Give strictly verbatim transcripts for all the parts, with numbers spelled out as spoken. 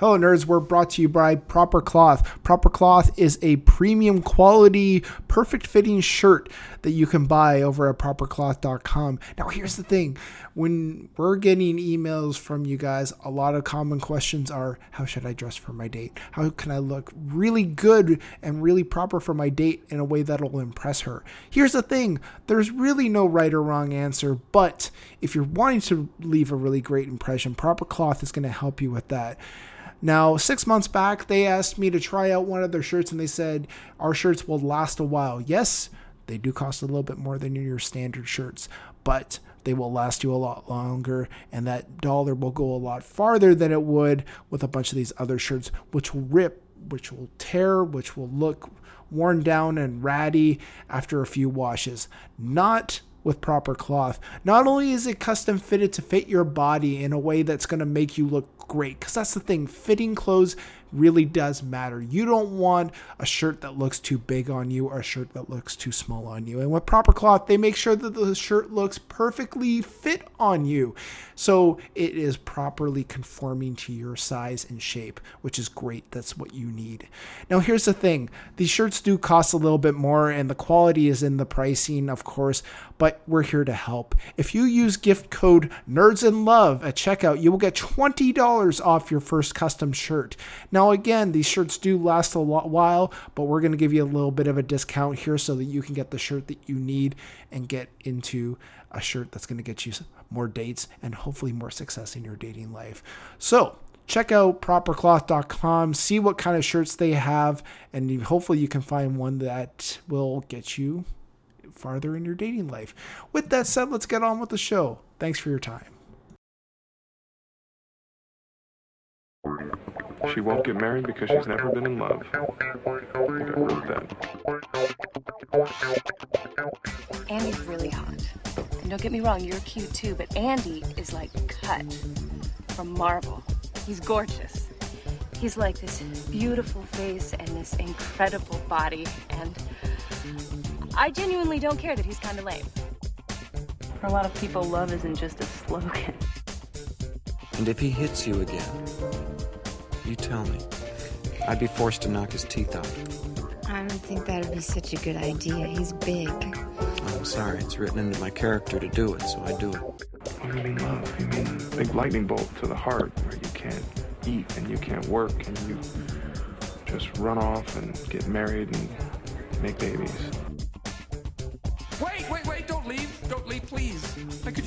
Hello, nerds. We're brought to you by Proper Cloth. Proper Cloth is a premium quality, perfect fitting shirt that you can buy over at proper cloth dot com. Now, here's the thing. When we're getting emails from you guys, a lot of common questions are, how should I dress for my date? How can I look really good and really proper for my date in a way that'll impress her? Here's the thing. There's really no right or wrong answer, but if you're wanting to leave a really great impression, Proper Cloth is going to help you with that. Now, six months back, they asked me to try out one of their shirts, and they said, our shirts will last a while. Yes, they do cost a little bit more than your standard shirts, but they will last you a lot longer, and that dollar will go a lot farther than it would with a bunch of these other shirts, which will rip, which will tear, which will look worn down and ratty after a few washes. Not with Proper Cloth. Not only is it custom fitted to fit your body in a way that's going to make you look great, because that's the thing, fitting clothes really does matter. You don't want a shirt that looks too big on you or a shirt that looks too small on you. And with Proper Cloth, they make sure that the shirt looks perfectly fit on you, so it is properly conforming to your size and shape, which is great. That's what you need. Now, here's the thing. These shirts do cost a little bit more, and the quality is in the pricing, of course, but we're here to help. If you use gift code NERDSINLOVE at checkout, you will get twenty dollars off your first custom shirt. Now, Now, again, these shirts do last a lot while, but we're going to give you a little bit of a discount here so that you can get the shirt that you need and get into a shirt that's going to get you more dates and hopefully more success in your dating life. So check out proper cloth dot com, see what kind of shirts they have, and hopefully you can find one that will get you farther in your dating life. With that said, let's get on with the show. Thanks for your time. She won't get married because she's never been in love. I think I wrote that. Andy's really hot. And don't get me wrong, you're cute too, but Andy is like cut from marble. He's gorgeous. He's like this beautiful face and this incredible body, and I genuinely don't care that he's kind of lame. For a lot of people, love isn't just a slogan. And if he hits you again, you tell me. I'd be forced to knock his teeth out. I don't think that would be such a good idea. He's big. Oh, I'm sorry. It's written into my character to do it, so I do it. What do you mean love? You mean a big lightning bolt to the heart where you can't eat and you can't work and you just run off and get married and make babies. Wait, wait, wait. Don't leave. Don't leave, please. I could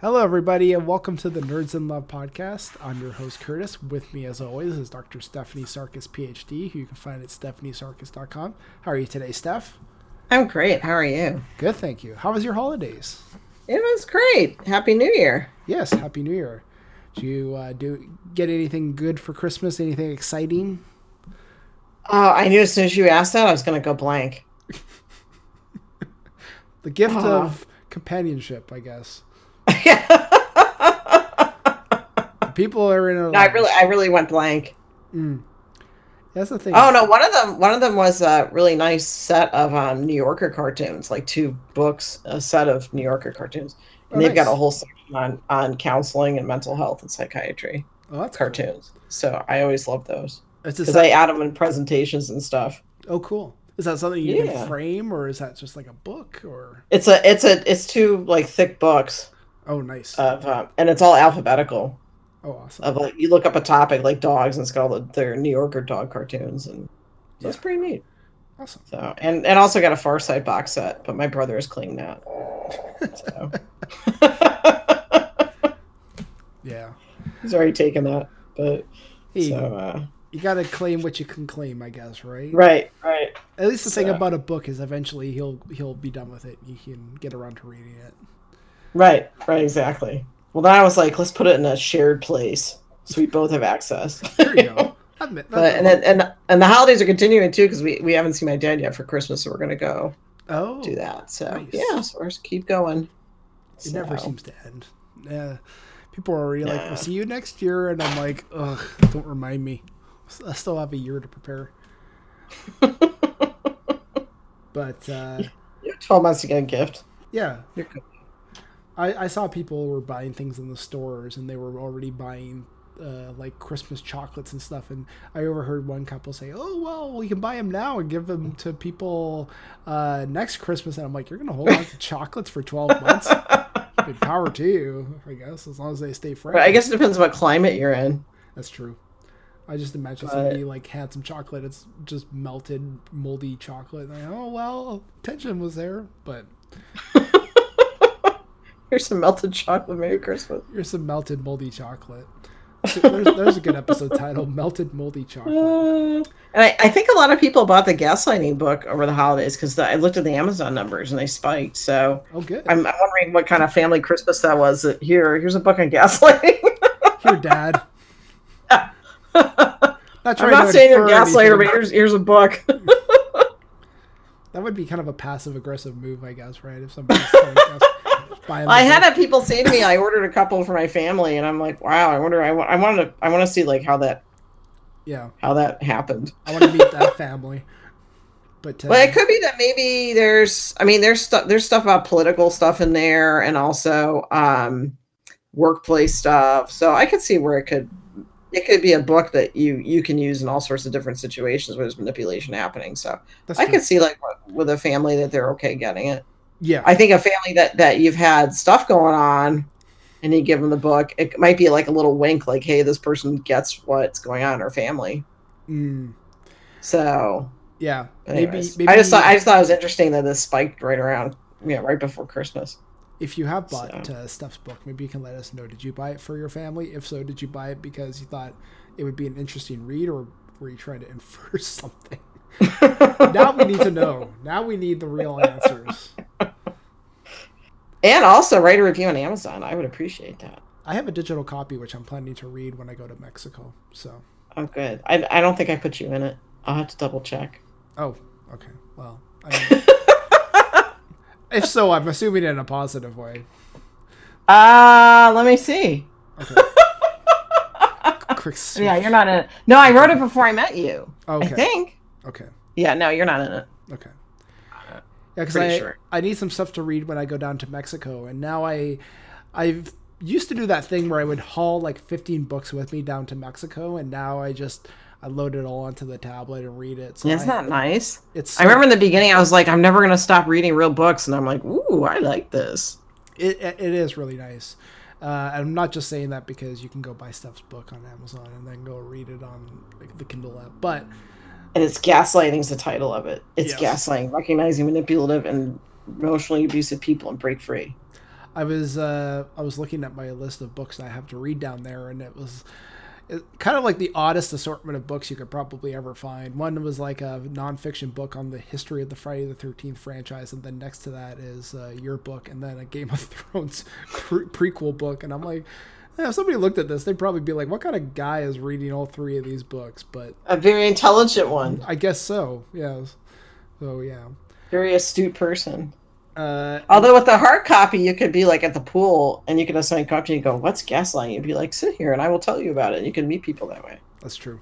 Hello, everybody, and welcome to the Nerds in Love podcast. I'm your host, Curtis. With me, as always, is Doctor Stephanie Sarkis, P H D, who you can find at stephanie sarkis dot com. How are you today, Steph? I'm great. How are you? Good, thank you. How was your holidays? It was great. Happy New Year. Yes, Happy New Year. Did you uh, do get anything good for Christmas? Anything exciting? Uh, I knew as soon as you asked that, I was going to go blank. The gift oh. of companionship, I guess. People are in. A no, I really, I really went blank. Mm. That's the thing. Oh no, one of them, one of them was a really nice set of um, New Yorker cartoons, like two books, a set of New Yorker cartoons, and oh, they've nice. got a whole section on, on counseling and mental health and psychiatry. Oh, that's cartoons. Cool. So I always love those because I add them in presentations and stuff. Oh, cool. Is that something you yeah. can frame, or is that just like a book, or it's a, it's a, it's two like thick books. Oh, nice. Of, um, and it's all alphabetical. Oh, awesome. Of, like, you look up a topic like dogs, and it's got all the, their New Yorker dog cartoons, and so yeah. it's pretty neat. Awesome. So, and and also got a Far Side box set, but my brother is cleaning that. So. Yeah, he's already taken that, but hey, so, uh, you got to claim what you can claim, I guess, right? Right, right. At least the so. thing about a book is eventually he'll he'll be done with it. You can get around to reading it. Right, right, exactly. Well, then I was like, let's put it in a shared place. so we both have access. There you go. That, that, but, and, then, and and the holidays are continuing too, because we, we haven't seen my dad yet for Christmas, so we're gonna go oh, do that. So nice. yeah, so we're just keep going. It so. never seems to end. Yeah, people are already nah. like, "We'll see you next year," and I'm like, "Ugh, don't remind me. I still have a year to prepare." But uh, you're twelve months to get a gift. Yeah, you're good. I, I saw people were buying things in the stores, and they were already buying uh, like Christmas chocolates and stuff. And I overheard one couple say, "Oh, well, we can buy them now and give them to people uh, next Christmas." And I'm like, "You're gonna hold on to chocolates for twelve months? Big power to you, I guess, as long as they stay fresh." But I guess it depends what climate you're in. That's true. I just imagine somebody but, like had some chocolate. It's just melted, moldy chocolate. Like, oh well, tension was there, but. Here's some melted chocolate. Merry Christmas. Here's some melted moldy chocolate. There's, there's a good episode title, Melted Moldy Chocolate. Uh, and I, I think a lot of people bought the Gaslighting book over the holidays because I looked at the Amazon numbers and they spiked. So oh, good. I'm, I'm wondering what kind of family Christmas that was. Here, here's a book on gaslighting. Here, Dad. Yeah. not I'm not saying they're gaslighter, but here's, here's a book. That would be kind of a passive-aggressive move, I guess, right? If somebody's saying gaslighting. I had had people say to me, I ordered a couple for my family, and I'm like, wow, I wonder, I, w- I want to, I want to see like how that, yeah, how that happened. I want to meet that family, but uh, well, it could be that maybe there's, I mean, there's stuff, there's stuff about political stuff in there, and also um, workplace stuff. So I could see where it could, it could be a book that you you can use in all sorts of different situations where there's manipulation happening. So That's I true. could see like with a family that they're okay getting it. Yeah, I think a family that, that you've had stuff going on and you give them the book, it might be like a little wink, like, hey, this person gets what's going on in her family. Mm. So, yeah, maybe, maybe I just thought I just thought it was interesting that this spiked right around, yeah, right before Christmas. If you have bought so. uh, Steph's book, maybe you can let us know. Did you buy it for your family? If so, did you buy it because you thought it would be an interesting read, or were you trying to infer something? Now we need to know. Now we need the real answers. And also write a review on Amazon. I would appreciate that. I have a digital copy, which I'm planning to read when I go to Mexico. So. Oh, good. I, I don't think I put you in it. I'll have to double check. Oh, okay. Well, I mean, if so, I'm assuming in a positive way. Uh, let me see. Okay. Quick switch. Yeah, you're not in it. No, I wrote it before I met you. Okay. I think. Okay. Yeah, no, you're not in it. Okay. Yeah, because I, sure. I need some stuff to read when I go down to Mexico. And now I I've used to do that thing where I would haul like fifteen books with me down to Mexico. And now I just I load it all onto the tablet and read it. So yeah, isn't I, that nice? It's. I remember in the beginning, I was like, I'm never going to stop reading real books. And I'm like, ooh, I like this. It It is really nice. Uh, I'm not just saying that because you can go buy Steph's book on Amazon and then go read it on the Kindle app. But... And it's gaslighting is the title of it. It's yes. gaslighting, recognizing manipulative and emotionally abusive people and break free. I was uh, I was looking at my list of books I have to read down there, and it was it, kind of like the oddest assortment of books you could probably ever find. One was like a nonfiction book on the history of the Friday the thirteenth franchise, and then next to that is uh, your book, and then a Game of Thrones pre- prequel book. And I'm like... Yeah, if somebody looked at this, they'd probably be like, what kind of guy is reading all three of these books? But a very intelligent one. I guess so, yeah. So, yeah. Very astute person. Uh, Although with the hard copy, you could be like at the pool, and you could have somebody come up to you and go, what's gaslighting? You'd be like, sit here, and I will tell you about it. You can meet people that way. That's true.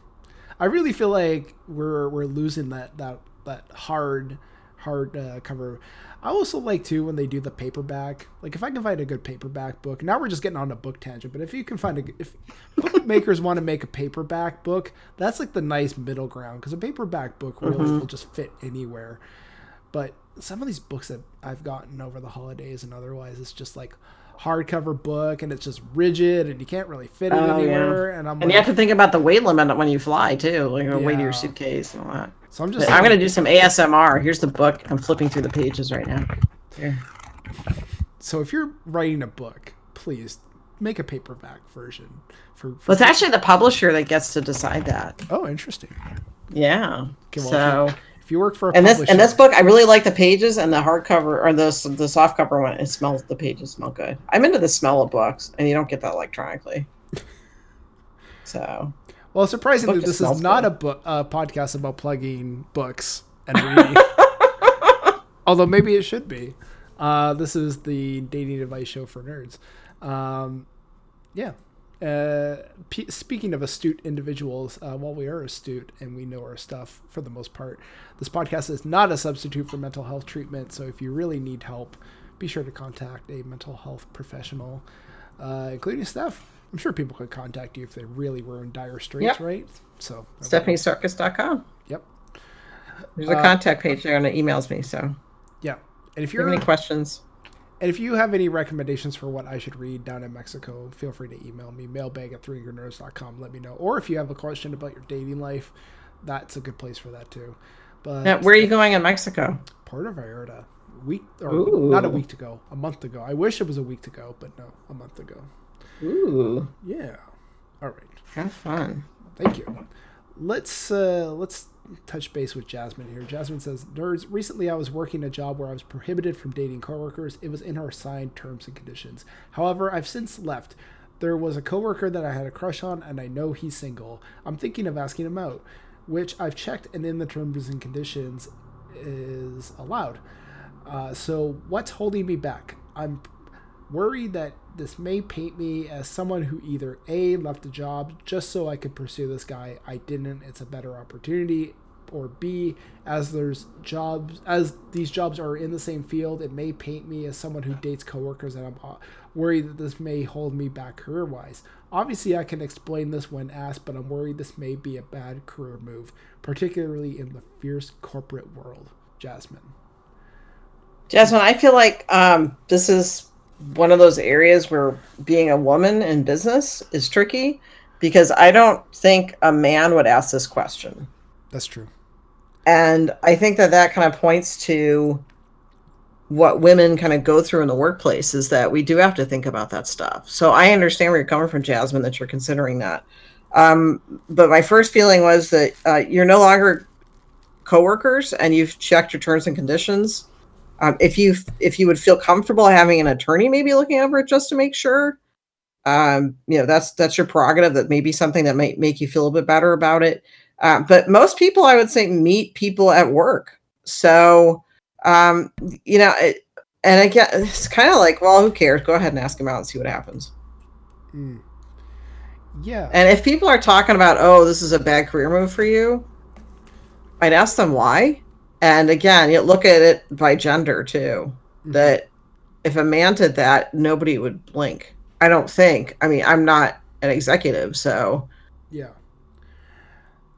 I really feel like we're we're losing that, that, that hard... hard uh, cover. I also like too when they do the paperback. Like if I can find a good paperback book. Now we're just getting on a book tangent, but if you can find a if bookmakers want to make a paperback book, that's like the nice middle ground because a paperback book really mm-hmm. will just fit anywhere. But some of these books that I've gotten over the holidays and otherwise, it's just like hardcover book and it's just rigid and you can't really fit it oh, anywhere. Yeah. And I'm and like, you have to think about the weight limit when you fly too, like the yeah. weight of your suitcase and all that. So I'm just. I'm gonna do some A S M R. Here's the book. I'm flipping through the pages right now. Here. So if you're writing a book, please make a paperback version. For, for well, it's actually the publisher that gets to decide that. Oh, interesting. Yeah. Okay, well, so if you, if you work for a and publisher, this and this book, I really like the pages and the hardcover or the the softcover one. It smells. The pages smell good. I'm into the smell of books, and you don't get that electronically. So, well, surprisingly, this is not a, bu- a podcast about plugging books and reading. Although maybe it should be. Uh, this is the dating advice show for nerds. Um, yeah. Uh, p- speaking of astute individuals, uh, while we are astute and we know our stuff for the most part, this podcast is not a substitute for mental health treatment. So if you really need help, be sure to contact a mental health professional, uh, including Steph. I'm sure people could contact you if they really were in dire straits, yep. right? So stephanie sarkis dot com. Yep. There's a uh, contact page there and it emails me. So yeah. And if you have any questions, and if you have any recommendations for what I should read down in Mexico, feel free to email me, mailbag at three ingredient nerds dot com. Let me know. Or if you have a question about your dating life, that's a good place for that too. But now, where are you going in Mexico? Puerto Vallarta. Week or Ooh. Not a week ago, a month ago. I wish it was a week ago, but no, a month ago. Ooh. Yeah. All right. Have fun. Thank you. Let's uh, let's. touch base with Jasmine here. Jasmine says, nerds, recently I was working a job where I was prohibited from dating coworkers. It was in our assigned terms and conditions. However, I've since left. There was a coworker that I had a crush on, and I know he's single. I'm thinking of asking him out, which I've checked, and in the terms and conditions is allowed. Uh, so what's holding me back? I'm worried that this may paint me as someone who either A, left a job just so I could pursue this guy. I didn't. It's a better opportunity. Or B, as there's jobs, as these jobs are in the same field, it may paint me as someone who dates coworkers, and I'm worried that this may hold me back career-wise. Obviously, I can explain this when asked, but I'm worried this may be a bad career move, particularly in the fierce corporate world. Jasmine. Jasmine, I feel like um, this is one of those areas where being a woman in business is tricky, because I don't think a man would ask this question. That's true. And I think that that kind of points to what women kind of go through in the workplace, is that we do have to think about that stuff. So I understand where you're coming from, Jasmine, that you're considering that. Um, but my first feeling was that uh, you're no longer coworkers and you've checked your terms and conditions. Um, if you if you would feel comfortable having an attorney maybe looking over it just to make sure, um, you know, that's that's your prerogative. That may be something that might make you feel a bit better about it. Uh, but most people, I would say, meet people at work. So, um, you know, it, and I guess it's kind of like, well, who cares? Go ahead and ask them out and see what happens. Mm. Yeah. And if people are talking about, oh, this is a bad career move for you, I'd ask them why. And again, you look at it by gender too, mm-hmm. that if a man did that, nobody would blink. I don't think. I mean, I'm not an executive, so. Yeah.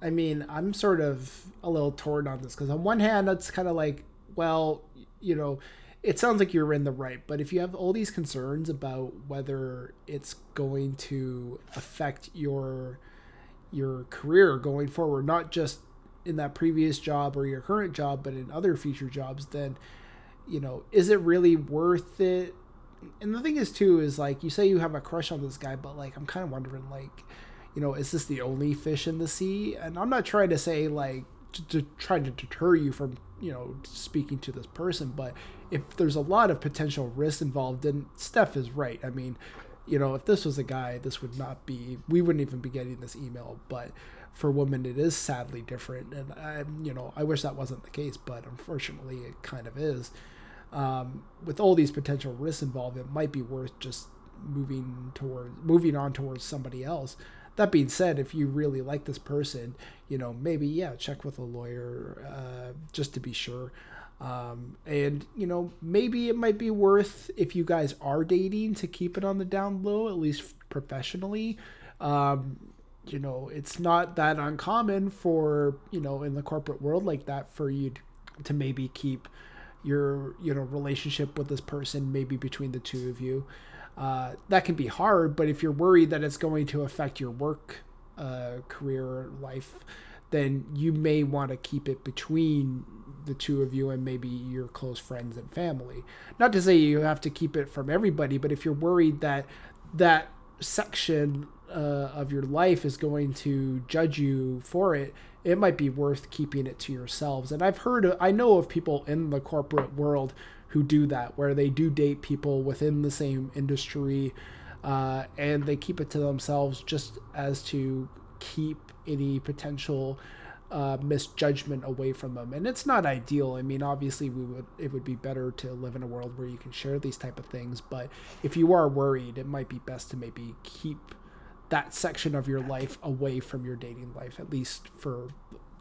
I mean, I'm sort of a little torn on this, because on one hand, that's kind of like, well, you know, it sounds like you're in the right. But if you have all these concerns about whether it's going to affect your your career going forward, not just in that previous job or your current job, but in other future jobs, then, you know, is it really worth it? And the thing is too, is like, you say you have a crush on this guy, but like, I'm kind of wondering, like, you know, is this the only fish in the sea? And I'm not trying to say like, to, to try to deter you from, you know, speaking to this person, but if there's a lot of potential risks involved, then Steph is right. I mean, you know, if this was a guy, this would not be, we wouldn't even be getting this email, but for women, it is sadly different. And I, you know, I wish that wasn't the case, but unfortunately it kind of is. Um, with all these potential risks involved, it might be worth just moving towards, moving on towards somebody else. That being said, if you really like this person, you know, maybe, yeah, check with a lawyer, uh, just to be sure. Um, and you know, maybe it might be worth, if you guys are dating, to keep it on the down low, at least professionally. Um, You know, it's not that uncommon for, you know, in the corporate world like that, for you to maybe keep your, you know, relationship with this person, maybe between the two of you. Uh, that can be hard, but if you're worried that it's going to affect your work uh, career life, then you may want to keep it between the two of you and maybe your close friends and family. Not to say you have to keep it from everybody, but if you're worried that that section Uh, of your life is going to judge you for it, it might be worth keeping it to yourselves. And I've heard, of, I know of people in the corporate world who do that, where they do date people within the same industry, uh, and they keep it to themselves just as to keep any potential uh, misjudgment away from them. And it's not ideal. I mean, obviously we would, it would be better to live in a world where you can share these type of things, but if you are worried, it might be best to maybe keep that section of your life away from your dating life, at least for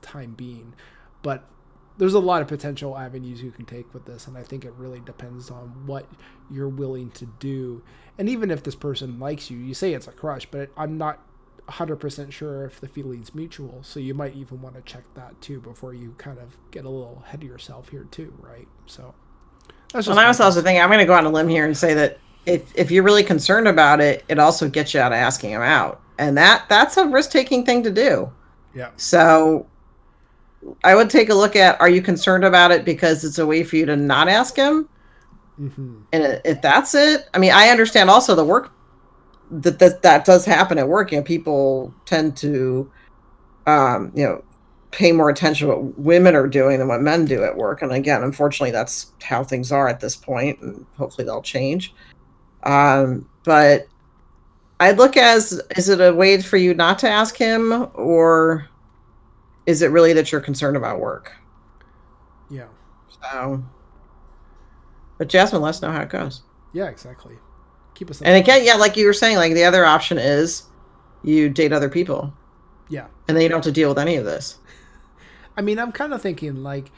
time being. But there's a lot of potential avenues you can take with this, and I think it really depends on what you're willing to do. And even if this person likes you, you say it's a crush, but I'm not one hundred percent sure if the feeling's mutual, so you might even want to check that too before you kind of get a little ahead of yourself here too, right? So that's just well, I was also thinking, I'm going to go on a limb here and say that if if you're really concerned about it, it also gets you out of asking them out, and that that's a risk-taking thing to do. Yeah. So I would take a look at, are you concerned about it because it's a way for you to not ask him? Mm-hmm. And if that's it, I mean, I understand also the work that that, that does happen at work, and you know, people tend to, um, you know, pay more attention to what women are doing than what men do at work. And again, unfortunately, that's how things are at this point, and hopefully they'll change. Um, but I'd look as, is it a way for you not to ask him, or is it really that you're concerned about work? Yeah. So, but Jasmine, let us know how it goes. Yeah, exactly. Keep us. And again, yeah, like you were saying, like the other option is you date other people. Yeah. And then you don't have to deal with any of this. I mean, I'm kind of thinking like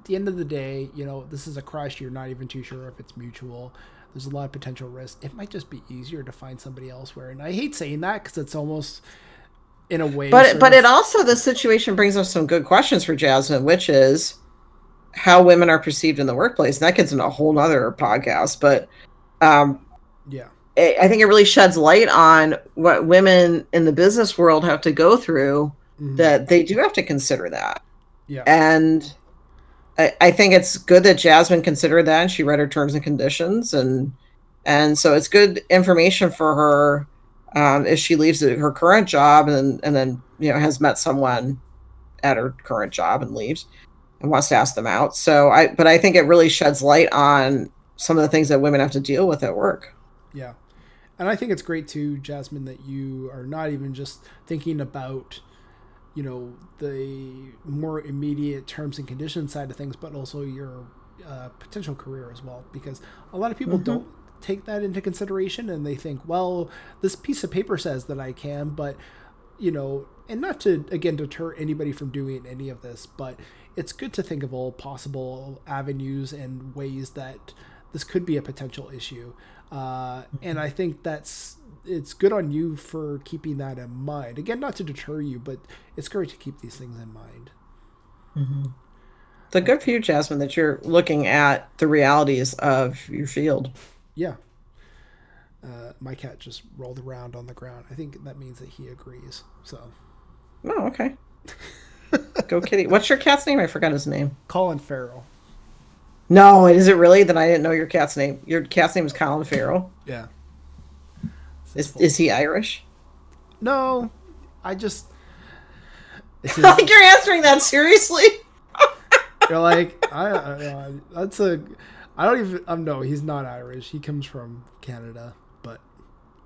at the end of the day, you know, this is a crush. You're not even too sure if it's mutual. There's a lot of potential risk. It might just be easier to find somebody elsewhere. And I hate saying that because it's almost, in a way, but but of... it also, the situation brings up some good questions for Jasmine, which is how women are perceived in the workplace. And that gets into a whole nother podcast, but um, yeah, it, I think it really sheds light on what women in the business world have to go through. Mm-hmm. That they do have to consider that. Yeah, and I, I think it's good that Jasmine considered that, and she read her terms and conditions, and and so it's good information for her. Um, if she leaves her current job and and then, you know, has met someone at her current job and leaves and wants to ask them out. So I, but I think it really sheds light on some of the things that women have to deal with at work. Yeah. And I think it's great too, Jasmine, that you are not even just thinking about, you know, the more immediate terms and conditions side of things, but also your uh, potential career as well, because a lot of people mm-hmm. don't take that into consideration, and they think, well, this piece of paper says that I can, but, you know, and not to again deter anybody from doing any of this, but it's good to think of all possible avenues and ways that this could be a potential issue. Uh, and I think that's, it's good on you for keeping that in mind. Again, not to deter you, but it's great to keep these things in mind. Mm-hmm. So good for you, Jasmine, that you're looking at the realities of your field. Yeah. Uh, my cat just rolled around on the ground. I think that means that he agrees. So. Oh, okay. Go kitty. What's your cat's name? I forgot his name. Colin Farrell. No, is it really? Then I didn't know your cat's name. Your cat's name is Colin Farrell? Yeah. Is is he Irish? No. I just... It's his... Like, you're answering that seriously? You're like, I don't know. That's a... I don't even, um, no, he's not Irish. He comes from Canada, but,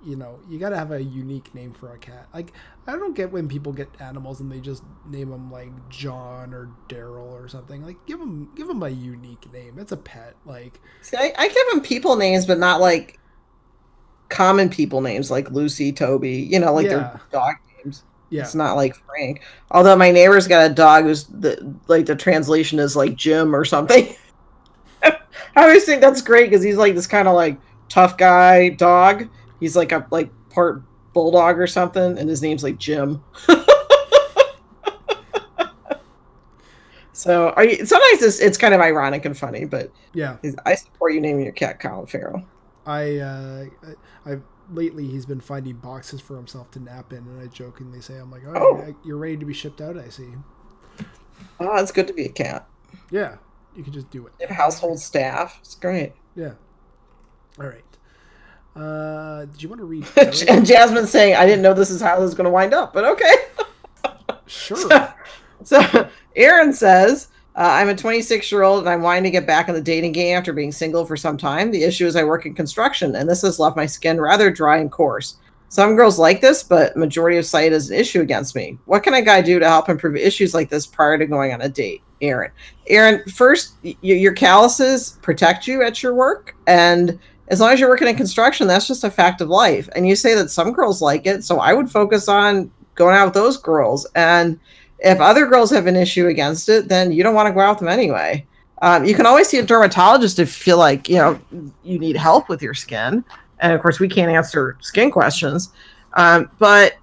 you know, you got to have a unique name for a cat. Like, I don't get when people get animals and they just name them, like, John or Daryl or something. Like, give them, give them a unique name. It's a pet, like. See, I, I give them people names, but not, like, common people names, like Lucy, Toby, you know, like yeah. Their dog names. Yeah. It's not like Frank. Although my neighbor's got a dog who's, the, like, the translation is, like, Jim or something. I always think that's great because he's like this kind of like tough guy dog. He's like a like part bulldog or something, and his name's like Jim. So are you, sometimes it's, it's kind of ironic and funny, but yeah, I support you naming your cat Colin Farrell. I uh, I, I lately he's been finding boxes for himself to nap in, and I jokingly say, "I'm like, oh, oh. You're ready to be shipped out, I see." Oh, it's good to be a cat. Yeah. You can just do it. If household staff. It's great. Yeah. All right. Uh, did you want to read? And Jasmine's saying, I didn't know this is how this is going to wind up, but okay. Sure. So, so Aaron says, Uh, I'm a twenty-six-year-old and I'm wanting to get back in the dating game after being single for some time. The issue is I work in construction and this has left my skin rather dry and coarse. Some girls like this, but majority of sight is an issue against me. What can a guy do to help improve issues like this prior to going on a date? Aaron. Aaron, first, y- your calluses protect you at your work. And as long as you're working in construction, that's just a fact of life. And you say that some girls like it. So I would focus on going out with those girls. And if other girls have an issue against it, then you don't want to go out with them anyway. Um, you can always see a dermatologist if you feel like, you know, you need help with your skin. And of course, we can't answer skin questions. Um, but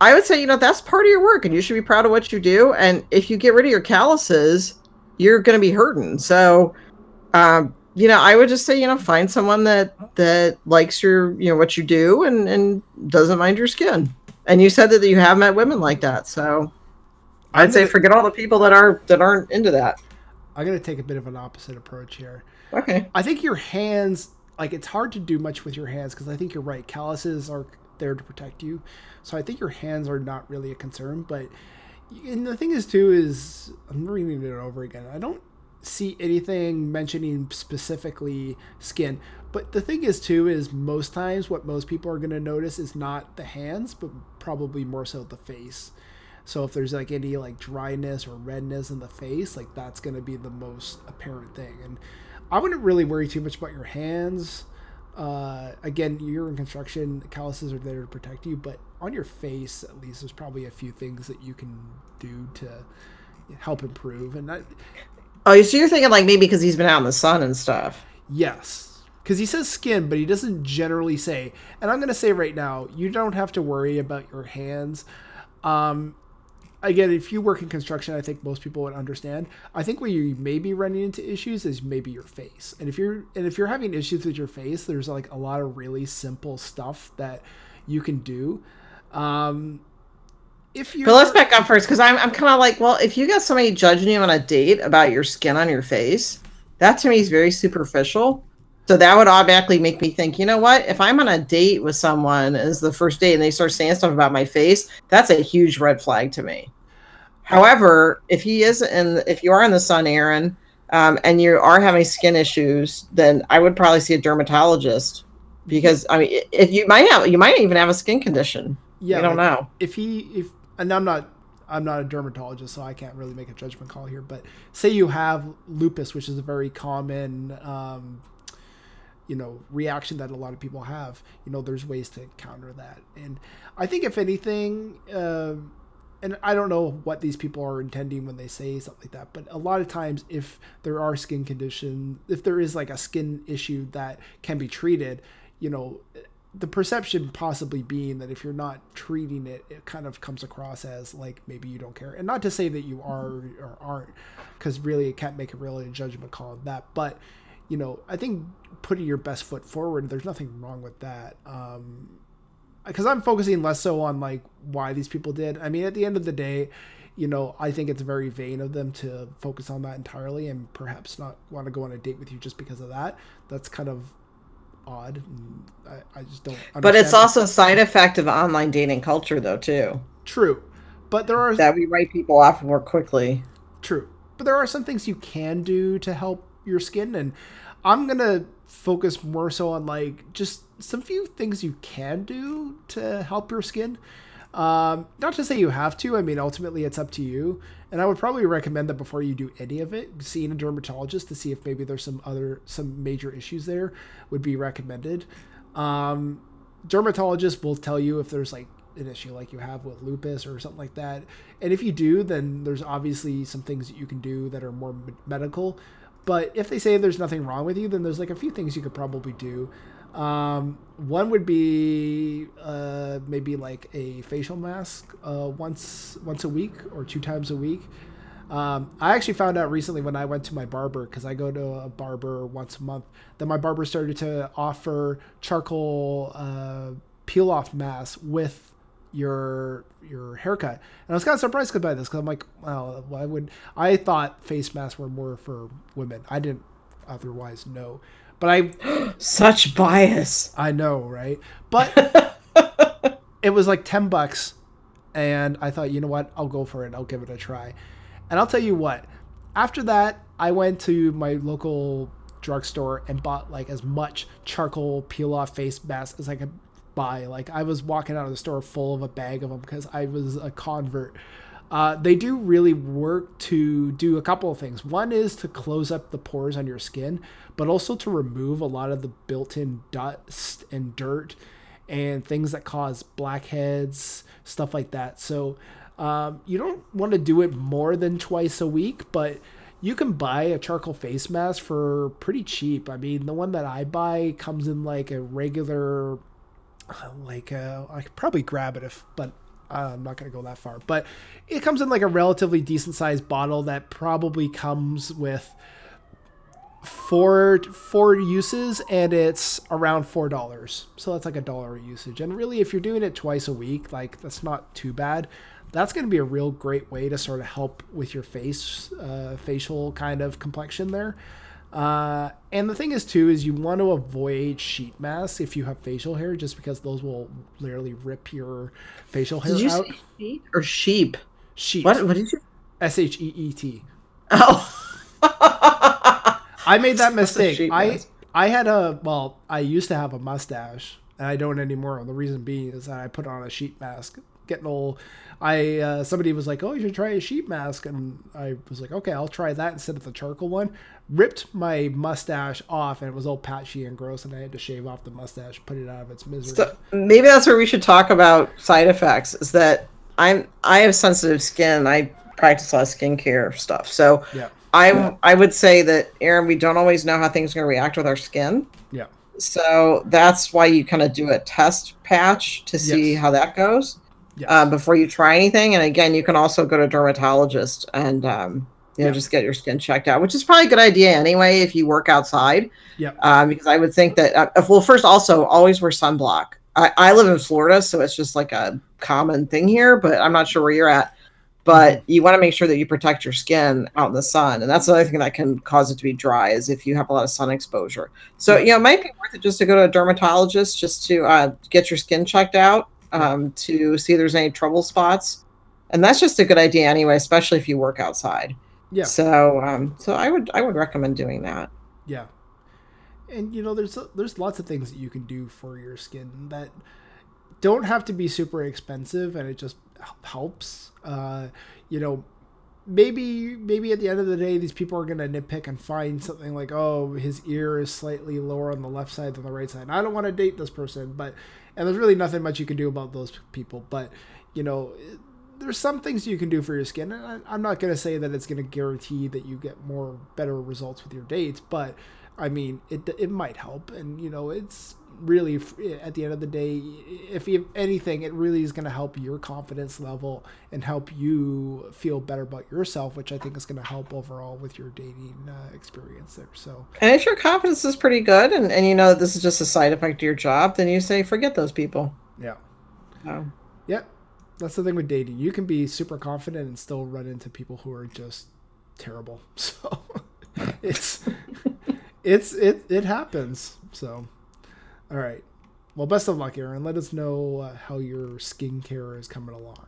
I would say, you know, that's part of your work and you should be proud of what you do. And if you get rid of your calluses, you're going to be hurting. So, um, you know, I would just say, you know, find someone that that likes your, you know, what you do and, and doesn't mind your skin. And you said that you have met women like that. So I'd say forget all the people that are that aren't into that. I'm going to take a bit of an opposite approach here. Okay. I think your hands... Like, it's hard to do much with your hands because I think you're right. Calluses are there to protect you. So I think your hands are not really a concern. But and the thing is, too, is I'm reading it over again. I don't see anything mentioning specifically skin. But the thing is, too, is most times what most people are going to notice is not the hands, but probably more so the face. So if there's like any like dryness or redness in the face, like that's going to be the most apparent thing. And I wouldn't really worry too much about your hands. Uh, again, you're in construction. Calluses are there to protect you, but on your face, at least, there's probably a few things that you can do to help improve. And that, oh, so you're thinking like maybe because he's been out in the sun and stuff. Yes, because he says skin, but he doesn't generally say. And I'm going to say right now, you don't have to worry about your hands. Um, Again, if you work in construction, I think most people would understand. I think where you may be running into issues is maybe your face. And if you're and if you're having issues with your face, there's like a lot of really simple stuff that you can do. Um, if you But let's back up first, because I'm I'm kind of like, well, if you got somebody judging you on a date about your skin on your face, that to me is very superficial. So that would automatically make me think, you know what? If I'm on a date with someone and it's the first date and they start saying stuff about my face, that's a huge red flag to me. However, if he is in, if you are in the sun, Aaron, um, and you are having skin issues, then I would probably see a dermatologist because I mean, if you might have, you might even have a skin condition. Yeah, I don't like, know. If he, if and I'm not. I'm not a dermatologist, so I can't really make a judgment call here. But say you have lupus, which is a very common. Um, you know, reaction that a lot of people have, you know, there's ways to counter that. And I think if anything, uh, and I don't know what these people are intending when they say something like that, but a lot of times if there are skin conditions, if there is like a skin issue that can be treated, you know, the perception possibly being that if you're not treating it, it kind of comes across as like, maybe you don't care. And not to say that you are or aren't, because really it can't make a really judgment call on that. But you know, I think putting your best foot forward, there's nothing wrong with that. Um, because I'm focusing less so on like why these people did. I mean, at the end of the day, you know, I think it's very vain of them to focus on that entirely and perhaps not want to go on a date with you just because of that. That's kind of odd. I, I just don't understand. But it's also a side effect of online dating culture though, too. True. But there are... That we write people off more quickly. True. But there are some things you can do to help your skin, and I'm gonna focus more so on like just some few things you can do to help your skin. Um, not to say you have to, I mean, ultimately it's up to you. And I would probably recommend that before you do any of it, seeing a dermatologist to see if maybe there's some other, some major issues there would be recommended. Um, dermatologists will tell you if there's like an issue like you have with lupus or something like that. And if you do, then there's obviously some things that you can do that are more medical. But if they say there's nothing wrong with you, then there's like a few things you could probably do. Um, one would be uh, maybe like a facial mask uh, once once a week or two times a week. Um, I actually found out recently when I went to my barber, because I go to a barber once a month, that my barber started to offer charcoal uh, peel-off masks with your your haircut. And I was kind of surprised by this because I'm like, well, why would I thought face masks were more for women. I didn't otherwise know, but I such bias. I know, right? But it was like ten bucks and I thought, you know what, I'll go for it, I'll give it a try. And I'll tell you what, After that, I went to my local drugstore and bought like as much charcoal peel-off face mask as I could buy. Like I was walking out of the store full of a bag of them because I was a convert. Uh, they do really work to do a couple of things. One is to close up the pores on your skin, but also to remove a lot of the built-in dust and dirt and things that cause blackheads, stuff like that. So um, you don't want to do it more than twice a week, but you can buy a charcoal face mask for pretty cheap. I mean, the one that I buy comes in like a regular, like a, I could probably grab it if, but Uh, I'm not going to go that far, but it comes in like a relatively decent sized bottle that probably comes with four, four uses, and it's around four dollars. So that's like a dollar usage. And really, if you're doing it twice a week, like that's not too bad. That's going to be a real great way to sort of help with your face, uh, facial kind of complexion there. Uh, and the thing is too, is you want to avoid sheet masks if you have facial hair, just because those will literally rip your facial hair out. Did you say sheet or sheep? Sheet. What, what did you? S H E E T. Oh. I made that mistake. I, I had a, well, I used to have a mustache and I don't anymore. The reason being is that I put on a sheet mask. Getting old. I uh, somebody was like, oh, you should try a sheet mask, and I was like, okay, I'll try that instead of the charcoal one. Ripped my mustache off, and it was all patchy and gross, and I had to shave off the mustache, put it out of its misery. So maybe that's where we should talk about side effects, is that I'm I have sensitive skin. I practice a lot of skincare stuff, so yeah. I yeah. I would say that, Aaron, we don't always know how things are going to react with our skin. Yeah. So that's why you kind of do a test patch to see yes. how that goes. Yes. Uh, before you try anything. And again, you can also go to a dermatologist and um, you know, yeah. just get your skin checked out, which is probably a good idea anyway if you work outside. Yeah. Uh, because I would think that, uh, well, first also, always wear sunblock. I, I live in Florida, so it's just like a common thing here, but I'm not sure where you're at. But mm-hmm. you want to make sure that you protect your skin out in the sun. And that's another thing that can cause it to be dry, is if you have a lot of sun exposure. So, yeah. you know, it might be worth it just to go to a dermatologist just to uh, get your skin checked out. Um, to see if there's any trouble spots. And that's just a good idea anyway, especially if you work outside. Yeah. So, um, so I would, I would recommend doing that. Yeah. And you know, there's, there's lots of things that you can do for your skin that don't have to be super expensive, and it just helps. Uh, you know, maybe, maybe at the end of the day, these people are going to nitpick and find something like, oh, his ear is slightly lower on the left side than the right side. I don't want to date this person, but And there's really nothing much you can do about those people. But, you know, there's some things you can do for your skin. And I, I'm not going to say that it's going to guarantee that you get more better results with your dates. But, I mean, it it might help. And, you know, it's really, at the end of the day, if you have anything, it really is going to help your confidence level and help you feel better about yourself, which I think is going to help overall with your dating uh, experience there. So, and if your confidence is pretty good and, and you know that this is just a side effect to your job, then you say forget those people. Yeah. Um, yeah. That's the thing with dating. You can be super confident and still run into people who are just terrible. So it's it's it it happens. So all right. Well, best of luck, Aaron. Let us know uh, how your skincare is coming along.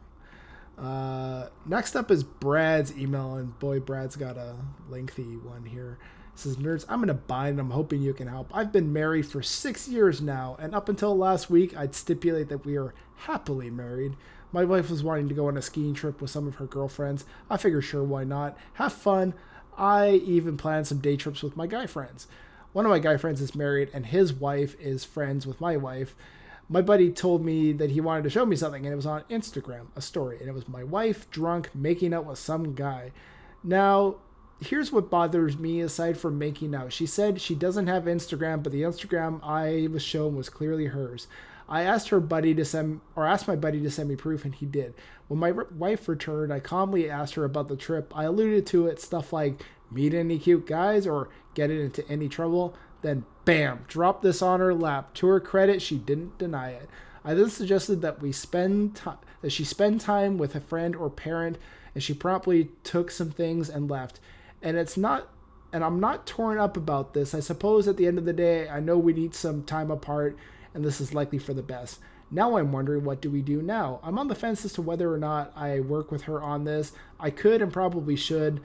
Uh, next up is Brad's email, and boy, Brad's got a lengthy one here. It says, nerds, I'm in a bind, and I'm hoping you can help. I've been married for six years now, and up until last week, I'd stipulate that we are happily married. My wife was wanting to go on a skiing trip with some of her girlfriends. I figured, sure, why not? Have fun. I even planned some day trips with my guy friends. One of my guy friends is married, and his wife is friends with my wife. My buddy told me that he wanted to show me something, and it was on Instagram, a story, and it was my wife drunk making out with some guy. Now, here's what bothers me aside from making out. She said she doesn't have Instagram, but the Instagram I was shown was clearly hers. I asked her buddy to send, or asked my buddy to send me proof, and he did. When my wife returned, I calmly asked her about the trip. I alluded to it, stuff like meet any cute guys or get into any trouble. Then bam, drop this on her lap. To her credit, she didn't deny it. I then suggested that we spend t- that she spend time with a friend or parent, and she promptly took some things and left. And it's not, and I'm not torn up about this. I suppose at the end of the day, I know we need some time apart, and this is likely for the best. Now I'm wondering, what do we do now? I'm on the fence as to whether or not I work with her on this. I could and probably should.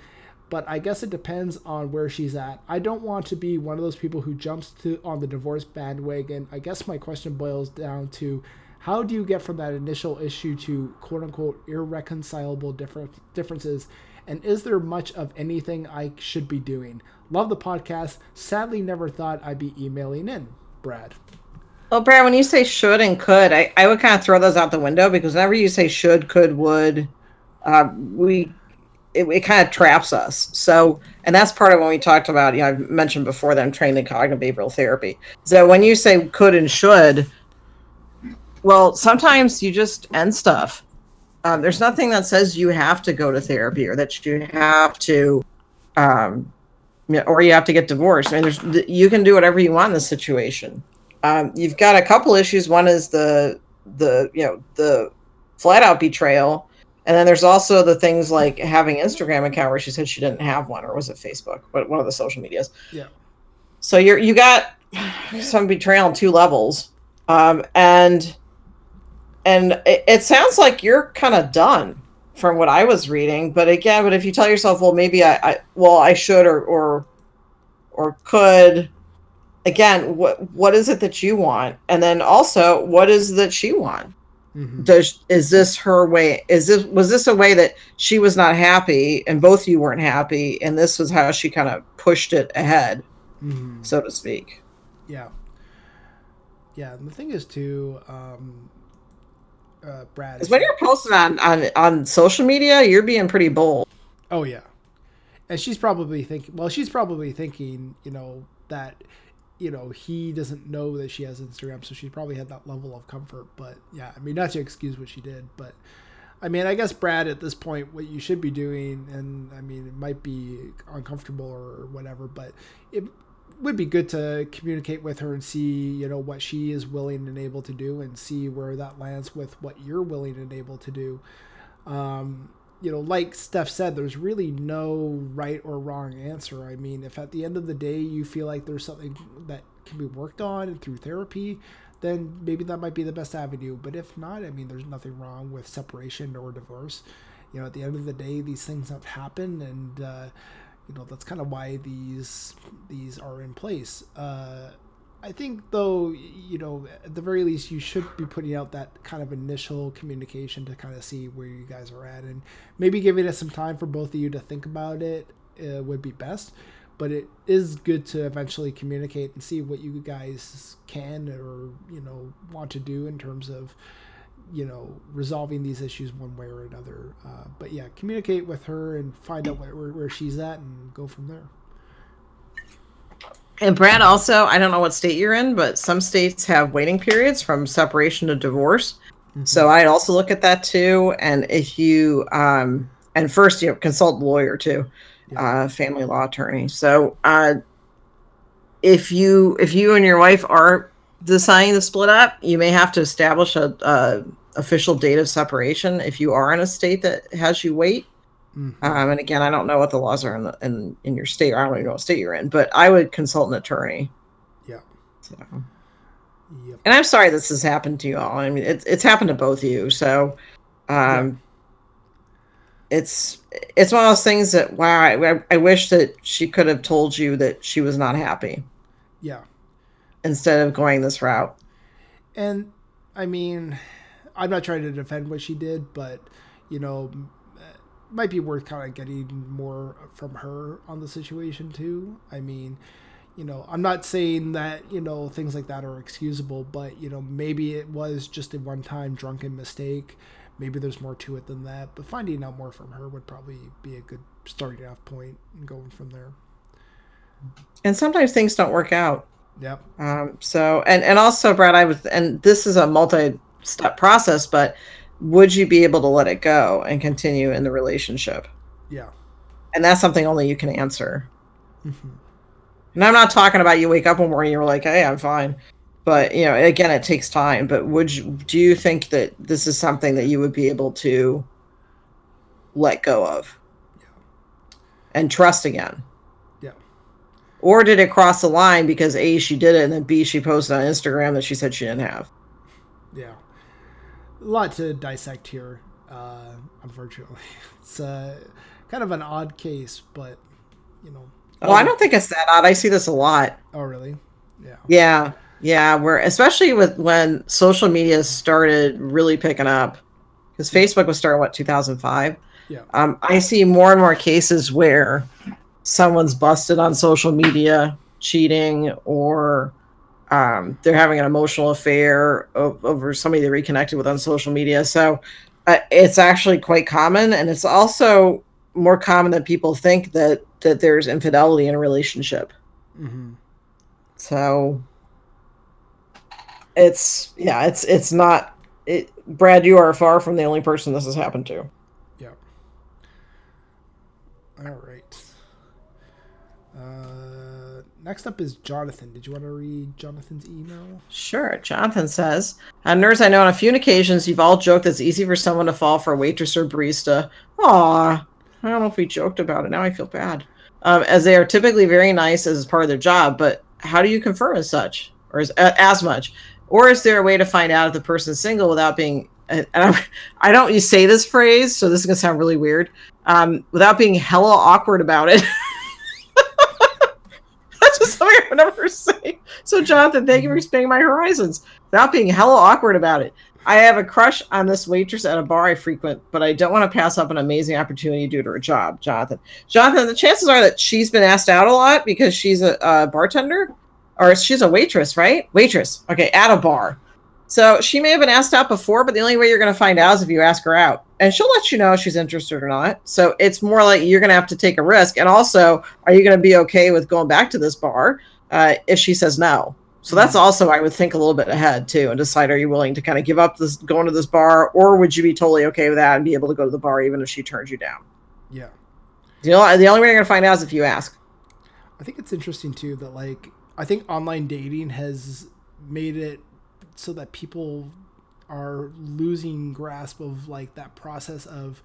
but I guess it depends on where she's at. I don't want to be one of those people who jumps to on the divorce bandwagon. I guess my question boils down to, how do you get from that initial issue to quote-unquote irreconcilable difference, differences, and is there much of anything I should be doing? Love the podcast. Sadly, never thought I'd be emailing in. Brad. Well, Brad, when you say should and could, I, I would kind of throw those out the window, because whenever you say should, could, would, uh, we... It, it kind of traps us. So, and that's part of when we talked about, you know, I've mentioned before that I'm trained in cognitive behavioral therapy. So when you say could and should, well, sometimes you just end stuff. Um, there's nothing that says you have to go to therapy, or that you have to, um, or you have to get divorced. I mean, there's, you can do whatever you want in this situation. Um, you've got a couple issues. One is the, the, you know, the flat out betrayal. And then there's also the things like having an Instagram account where she said she didn't have one, or was it Facebook? But one of the social medias. Yeah. So you're, you got some betrayal on two levels. Um, and, and it, it sounds like you're kind of done from what I was reading, but again, but if you tell yourself, well, maybe I, I well, I should, or, or, or could, again, what, what is it that you want? And then also, what is it that she wants? Mm-hmm. Does is this her way? Is this was this a way that she was not happy, and both of you weren't happy, and this was how she kind of pushed it ahead, mm-hmm. so to speak? Yeah, yeah. And the thing is, too, um, uh, Brad, is when you're posting on, on on social media, you're being pretty bold. Oh yeah, and she's probably thinking. Well, she's probably thinking, you know, that. You know, he doesn't know that she has Instagram, so she probably had that level of comfort. But yeah, I mean, not to excuse what she did, but I mean, I guess, Brad, at this point, what you should be doing, and I mean, it might be uncomfortable or whatever, but it would be good to communicate with her and see, you know, what she is willing and able to do, and see where that lands with what you're willing and able to do. Um, you know, like Steph said, there's really no right or wrong answer. I mean, if at the end of the day you feel like there's something that can be worked on through therapy, then maybe that might be the best avenue. But if not, I mean, there's nothing wrong with separation or divorce. You know, at the end of the day, these things have happened, and, uh, you know, that's kind of why these, these are in place. Uh, I think, though, you know, at the very least, you should be putting out that kind of initial communication to kind of see where you guys are at, and maybe giving us some time for both of you to think about it uh, would be best. But it is good to eventually communicate and see what you guys can, or, you know, want to do in terms of, you know, resolving these issues one way or another. Uh, but yeah, communicate with her and find out where, where she's at, and go from there. And Brad, also, I don't know what state you're in, but some states have waiting periods from separation to divorce. Mm-hmm. So I'd also look at that too. And if you, um, and first, you know, consult a lawyer too, yeah. uh, family law attorney. So uh, if you, if you and your wife are deciding to split up, you may have to establish a, a official date of separation if you are in a state that has you wait. Mm-hmm. Um, and again, I don't know what the laws are in, the, in in your state. I don't even know what state you're in, but I would consult an attorney. Yeah. So. Yep. And I'm sorry this has happened to you all. I mean, it's it's happened to both of you. So, um, yeah. it's it's one of those things that, wow, I, I wish that she could have told you that she was not happy. Yeah. Instead of going this route. And I mean, I'm not trying to defend what she did, but you know. Might be worth kind of getting more from her on the situation too. I mean, you know, I'm not saying that, you know, things like that are excusable, but, you know, maybe it was just a one-time drunken mistake. Maybe there's more to it than that, but finding out more from her would probably be a good starting off point and going from there. And sometimes things don't work out. Yep. Um, so, and, and also, Brad, I was, and this is a multi-step process, but would you be able to let it go and continue in the relationship? Yeah. And that's something only you can answer. Mm-hmm. And I'm not talking about you wake up one morning and you're like, hey, I'm fine. But, you know, again, it takes time. But would you, do you think that this is something that you would be able to let go of? Yeah. And trust again? Yeah. Or did it cross the line because A, she did it, and then B, she posted on Instagram that she said she didn't have? Yeah. A lot to dissect here. uh, unfortunately. It's uh, kind of an odd case, but, you know. Well, I don't think it's that odd. I see this a lot. Oh, really? Yeah. Yeah. Yeah. Where, especially with when social media started really picking up, because Facebook was started, what, two thousand five? Yeah. Um, I see more and more cases where someone's busted on social media cheating, or um, they're having an emotional affair o- over somebody they reconnected with on social media. So uh, it's actually quite common. And it's also more common than people think that, that there's infidelity in a relationship. Mm-hmm. So it's, yeah, it's, it's not, it, Brad, you are far from the only person this has happened to. Yeah. All right. Uh, next up is Jonathan. Did you want to read Jonathan's email? Sure. Jonathan says, uh, nurse, I know on a few occasions you've all joked it's easy for someone to fall for a waitress or barista. Aw, I don't know if we joked about it. Now I feel bad. Um, as they are typically very nice as part of their job, but how do you confirm as such, or as, as much? Or is there a way to find out if the person's single without being, and I'm, I don't you say this phrase, so this is going to sound really weird, um, without being hella awkward about it. That's just something I would never say. So Jonathan, thank you for expanding my horizons. Without being hella awkward about it. I have a crush on this waitress at a bar I frequent, but I don't want to pass up an amazing opportunity due to her job, Jonathan. Jonathan, the chances are that she's been asked out a lot because she's a, a bartender, or she's a waitress, right? Waitress. Okay, at a bar. So she may have been asked out before, but the only way you're going to find out is if you ask her out. And she'll let you know if she's interested or not. So it's more like you're going to have to take a risk. And also, are you going to be okay with going back to this bar uh, if she says no? So that's also, I would think a little bit ahead too, and decide, are you willing to kind of give up this going to this bar, or would you be totally okay with that and be able to go to the bar even if she turns you down? Yeah. You know, the only way you're going to find out is if you ask. I think it's interesting too that, like, I think online dating has made it so that people are losing grasp of, like, that process of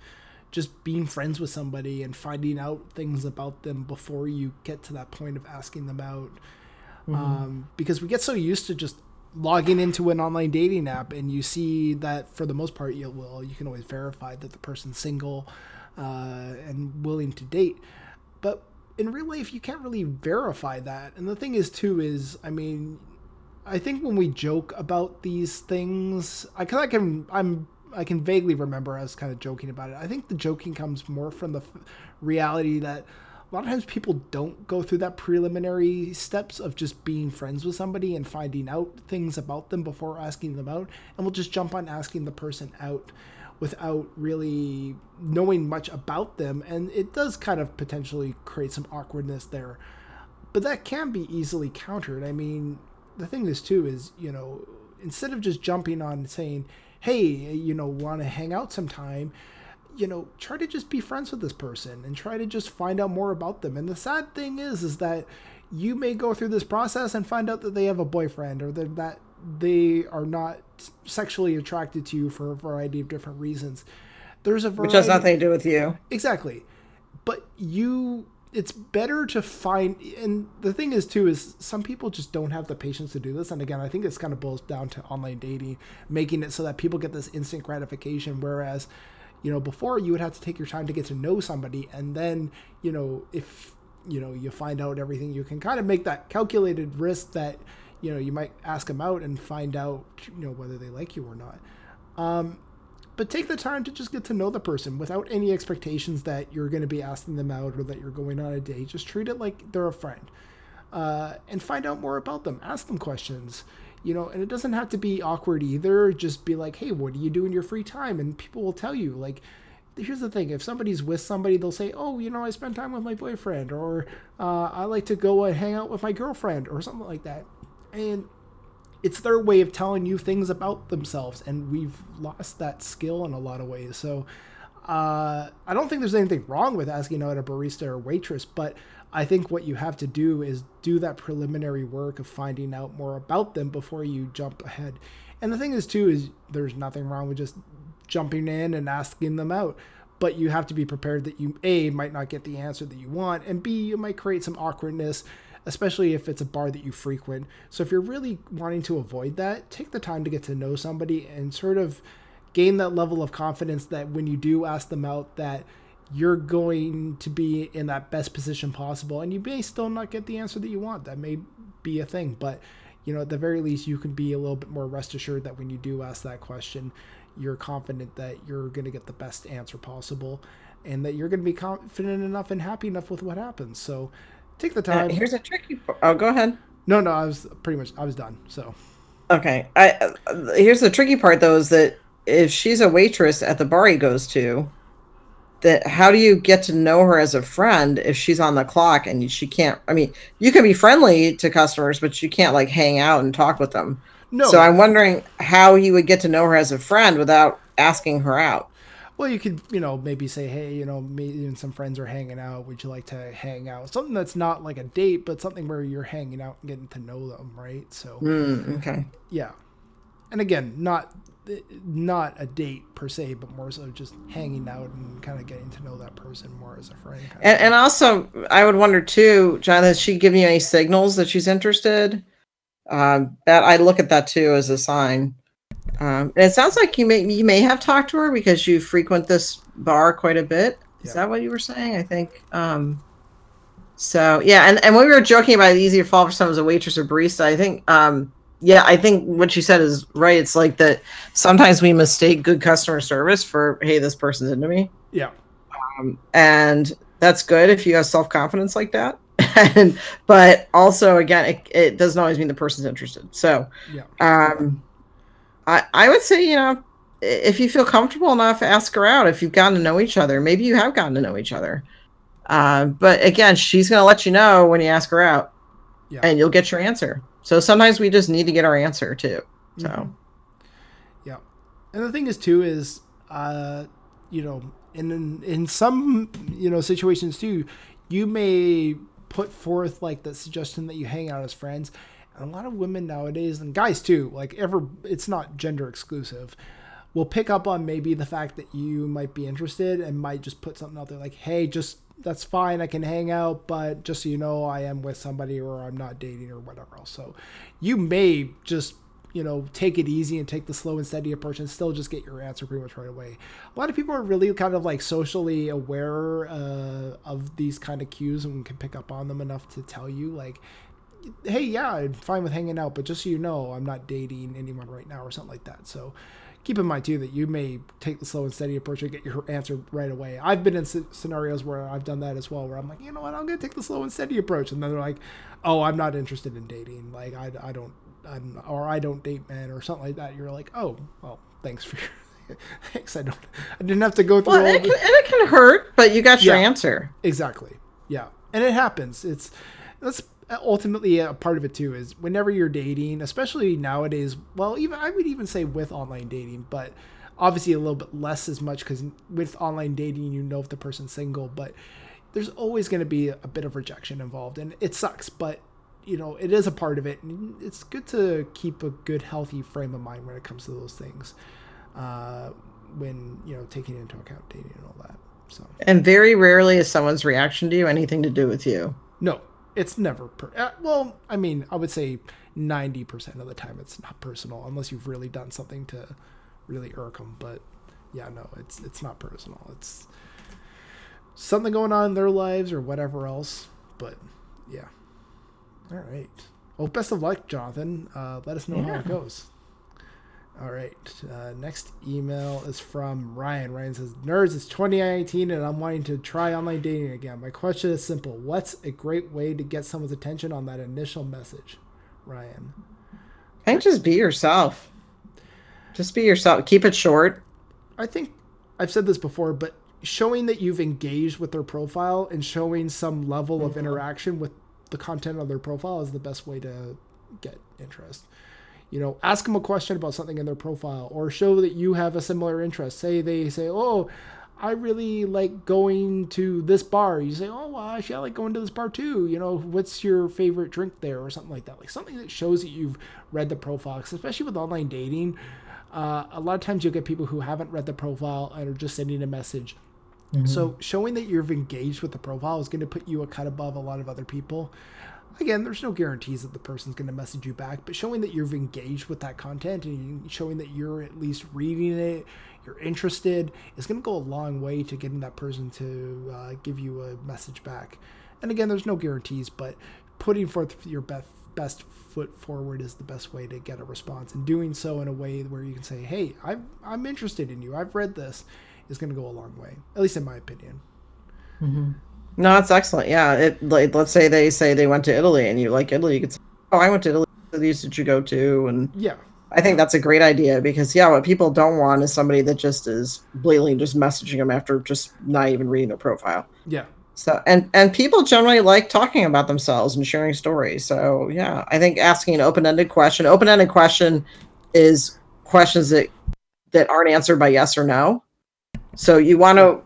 just being friends with somebody and finding out things about them before you get to that point of asking them out. Um, because we get so used to just logging into an online dating app, and you see that for the most part, you will, you can always verify that the person's single uh, and willing to date. But in real life, you can't really verify that. And the thing is too, is, I mean, I think when we joke about these things, I can, I can, I'm, I can vaguely remember us kind of joking about it. I think the joking comes more from the f- reality that a lot of times people don't go through that preliminary steps of just being friends with somebody and finding out things about them before asking them out, and we'll just jump on asking the person out without really knowing much about them. And it does kind of potentially create some awkwardness there, but that can be easily countered. I mean, the thing is too is, you know, instead of just jumping on and saying, hey, you know, want to hang out sometime, you know, try to just be friends with this person and try to just find out more about them. And the sad thing is, is that you may go through this process and find out that they have a boyfriend, or that they are not sexually attracted to you for a variety of different reasons. There's a variety. Which has nothing to do with you. Exactly. But you, it's better to find, and the thing is too, is some people just don't have the patience to do this. And again, I think this kind of boils down to online dating, making it so that people get this instant gratification. Whereas, you know, before you would have to take your time to get to know somebody, and then, you know, if, you know, you find out everything, you can kind of make that calculated risk that, you know, you might ask them out and find out, you know, whether they like you or not. Um, but take the time to just get to know the person without any expectations that you're going to be asking them out or that you're going on a date. Just treat it like they're a friend, uh, and find out more about them. Ask them questions. You know, and it doesn't have to be awkward either. Just be like, hey, what do you do in your free time? And people will tell you. Like, here's the thing. If somebody's with somebody, they'll say, oh, you know, I spend time with my boyfriend, or uh, I like to go and hang out with my girlfriend, or something like that. And it's their way of telling you things about themselves. And we've lost that skill in a lot of ways. So uh, I don't think there's anything wrong with asking out a barista or waitress, but I think what you have to do is do that preliminary work of finding out more about them before you jump ahead. And the thing is too, is there's nothing wrong with just jumping in and asking them out, but you have to be prepared that you, A, might not get the answer that you want, and B, you might create some awkwardness, especially if it's a bar that you frequent. So if you're really wanting to avoid that, take the time to get to know somebody and sort of gain that level of confidence that when you do ask them out, that you're going to be in that best position possible. And you may still not get the answer that you want. That may be a thing, but you know, at the very least, you can be a little bit more rest assured that when you do ask that question, you're confident that you're going to get the best answer possible, and that you're going to be confident enough and happy enough with what happens. So take the time. Uh, here's a tricky. Oh, go ahead. No, no, I was pretty much, I was done. So. Okay. I, uh, here's the tricky part though, is that if she's a waitress at the bar he goes to, that how do you get to know her as a friend if she's on the clock and she can't, I mean, you can be friendly to customers, but you can't like hang out and talk with them. No. So I'm wondering how you would get to know her as a friend without asking her out. Well, you could, you know, maybe say, hey, you know, me and some friends are hanging out. Would you like to hang out? Something that's not like a date, but something where you're hanging out and getting to know them, right? So, mm, okay. Yeah. And again, not not a date per se, but more so just hanging out and kind of getting to know that person more as a friend. And, and also, I would wonder too, John, has she given you any signals that she's interested? Um, that I look at that too as a sign. Um, and it sounds like you may you may have talked to her because you frequent this bar quite a bit. Is yeah. that what you were saying? I think. Um, so yeah, and, and when we were joking about it, easier to fall for someone as a waitress or barista, I think. Um, yeah, I think what you said is right. It's like that sometimes we mistake good customer service for, hey, this person's into me. Yeah, um, and that's good if you have self confidence like that. And, but also, again, it, it doesn't always mean the person's interested. So yeah. um, I, I would say, you know, if you feel comfortable enough, ask her out. If you've gotten to know each other, maybe you have gotten to know each other. Uh, but again, she's going to let you know when you ask her out yeah. and you'll get your answer. So sometimes we just need to get our answer too. So, mm-hmm. yeah. And the thing is too, is, uh, you know, in, in, in some, you know, situations too, you may put forth like the suggestion that you hang out as friends, and a lot of women nowadays, and guys too, like ever, it's not gender exclusive, will pick up on maybe the fact that you might be interested and might just put something out there like, hey, just that's fine, I can hang out, but just so you know, I am with somebody, or I'm not dating, or whatever else. So you may just, you know, take it easy and take the slow and steady approach and still just get your answer pretty much right away. A lot of people are really kind of like socially aware uh, of these kind of cues and can pick up on them enough to tell you like, hey, yeah, I'm fine with hanging out, but just so you know, I'm not dating anyone right now, or something like that. So keep in mind too, that you may take the slow and steady approach and get your answer right away. I've been in c- scenarios where I've done that as well, where I'm like, you know what, I'm going to take the slow and steady approach. And then they're like, oh, I'm not interested in dating. Like I, I don't, I'm, or I don't date men, or something like that. You're like, oh, well, thanks for your thanks. I don't, I didn't have to go through. Well, all it can, and it can hurt, but you got your yeah, answer. Exactly. Yeah, and it happens. It's that's ultimately a part of it too. Is whenever you're dating, especially nowadays. Well, even I would even say with online dating, but obviously a little bit less as much because with online dating, you know if the person's single, but there's always going to be a bit of rejection involved, and it sucks, but. You know, it is a part of it, and it's good to keep a good, healthy frame of mind when it comes to those things. Uh, when you know, taking into account dating and all that. So, and very rarely is someone's reaction to you anything to do with you. No, it's never. Per- uh, well, I mean, I would say ninety percent of the time it's not personal, unless you've really done something to really irk them. But yeah, no, it's it's not personal. It's something going on in their lives or whatever else. But yeah. All right. Well, best of luck, Jonathan. Uh, let us know yeah. how it goes. All right. Uh, next email is from Ryan. Ryan says, Nerds, it's twenty nineteen and I'm wanting to try online dating again. My question is simple. What's a great way to get someone's attention on that initial message? Ryan. I think just be yourself. Just be yourself. Keep it short. I think I've said this before, but showing that you've engaged with their profile and showing some level mm-hmm. of interaction with the content of their profile is the best way to get interest. You know, ask them a question about something in their profile, or show that you have a similar interest. Say they say, oh, I really like going to this bar. You say, oh, well, actually, I like going to this bar too. You know, what's your favorite drink there, or something like that. Like something that shows that you've read the profile, because especially with online dating. Uh, a lot of times you'll get people who haven't read the profile and are just sending a message. Mm-hmm. So showing that you've engaged with the profile is going to put you a cut above a lot of other people. Again, there's no guarantees that the person's going to message you back, but showing that you've engaged with that content and showing that you're at least reading it, you're interested, is going to go a long way to getting that person to uh, give you a message back. And again, there's no guarantees, but putting forth your best best foot forward is the best way to get a response, and doing so in a way where you can say, hey, I'm, I'm interested in you, I've read this, is going to go a long way, at least in my opinion. Mm-hmm. No, that's excellent. Yeah, it, like, let's say they say they went to Italy and you like Italy, you could say, oh, I went to Italy, what cities did you go to? And yeah, I think that's a great idea, because yeah, what people don't want is somebody that just is blatantly just messaging them after just not even reading their profile. Yeah. So and, and people generally like talking about themselves and sharing stories. So yeah, I think asking an open-ended question. Open-ended question is questions that that aren't answered by yes or no. So you want to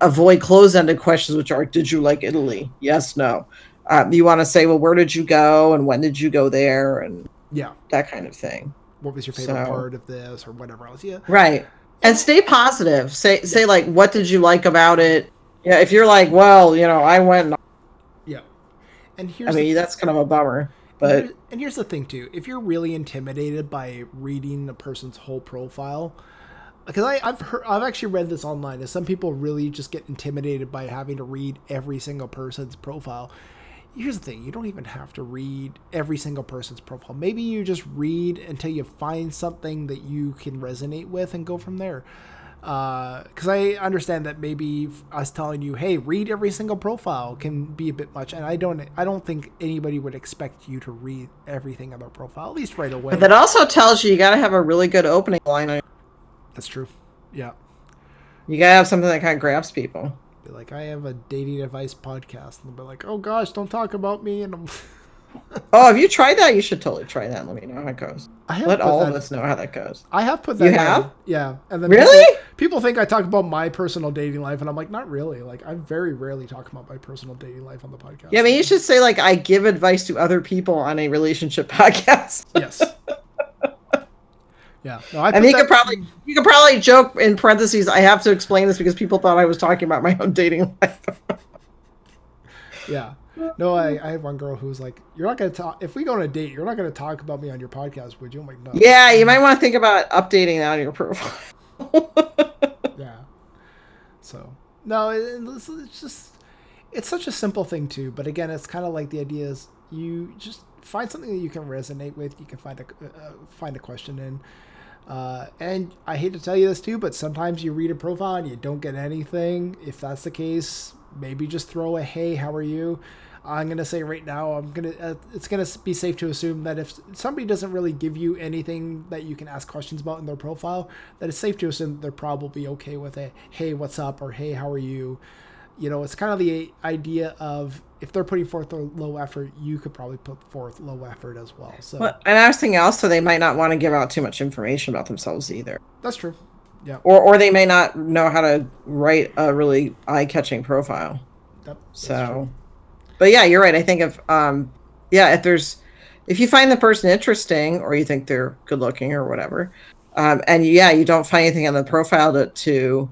avoid closed-ended questions, which are, did you like Italy? Yes, no. Um, you want to say, well, where did you go and when did you go there? And yeah, that kind of thing. What was your favorite so, part of this or whatever else? Yeah. Right. And stay positive. Say, yeah. say like, what did you like about it? Yeah. If you're like, well, you know, I went. And- yeah. And here's, I mean, the- that's kind of a bummer, but. And here's, and here's the thing too. If you're really intimidated by reading a person's whole profile, because I, I've heard, I've actually read this online, is some people really just get intimidated by having to read every single person's profile. Here's the thing. You don't even have to read every single person's profile. Maybe you just read until you find something that you can resonate with and go from there. Because uh, I understand that maybe us telling you, hey, read every single profile can be a bit much. And I don't I don't think anybody would expect you to read everything on their profile, at least right away. But that also tells you you got to have a really good opening line on your. That's true. Yeah. You gotta have something that kind of grabs people. Be like, I have a dating advice podcast, and they'll be like, oh gosh, don't talk about me. And I'm oh, have you tried that? You should totally try that. Let me know how it goes. I have Let all that, of us know how that goes. I have put that. You down. Have? Yeah. And then really? People, people think I talk about my personal dating life, and I'm like, not really. Like, I very rarely talk about my personal dating life on the podcast. Yeah, I mean, you should say like, I give advice to other people on a relationship podcast. Yes. Yeah, no, I and you that... could probably you could probably joke in parentheses, I have to explain this because people thought I was talking about my own dating life. Yeah, no, I, I had one girl who was like, "You're not gonna talk if we go on a date. You're not gonna talk about me on your podcast, would you?" I'm like, "No." Yeah, you might want to think about updating that on your profile. Yeah. So no, it's, it's just it's such a simple thing too, but again, it's kind of like the idea is you just find something that you can resonate with. You can find a uh, find a question in. Uh, and I hate to tell you this too, but sometimes you read a profile and you don't get anything. If that's the case, maybe just throw a, hey, how are you? I'm going to say right now, I'm going to, uh, it's going to be safe to assume that if somebody doesn't really give you anything that you can ask questions about in their profile, that it's safe to assume they're probably okay with a, hey, what's up? Or, hey, how are you? You know, it's kind of the idea of, if they're putting forth a low effort, you could probably put forth low effort as well. So, well, and I was thinking also they might not want to give out too much information about themselves either. That's true. Yeah. Or or they may not know how to write a really eye-catching profile. Yep. So, but yeah, you're right. I think if um, yeah, if there's if you find the person interesting or you think they're good-looking or whatever, um, and yeah, you don't find anything on the profile to. to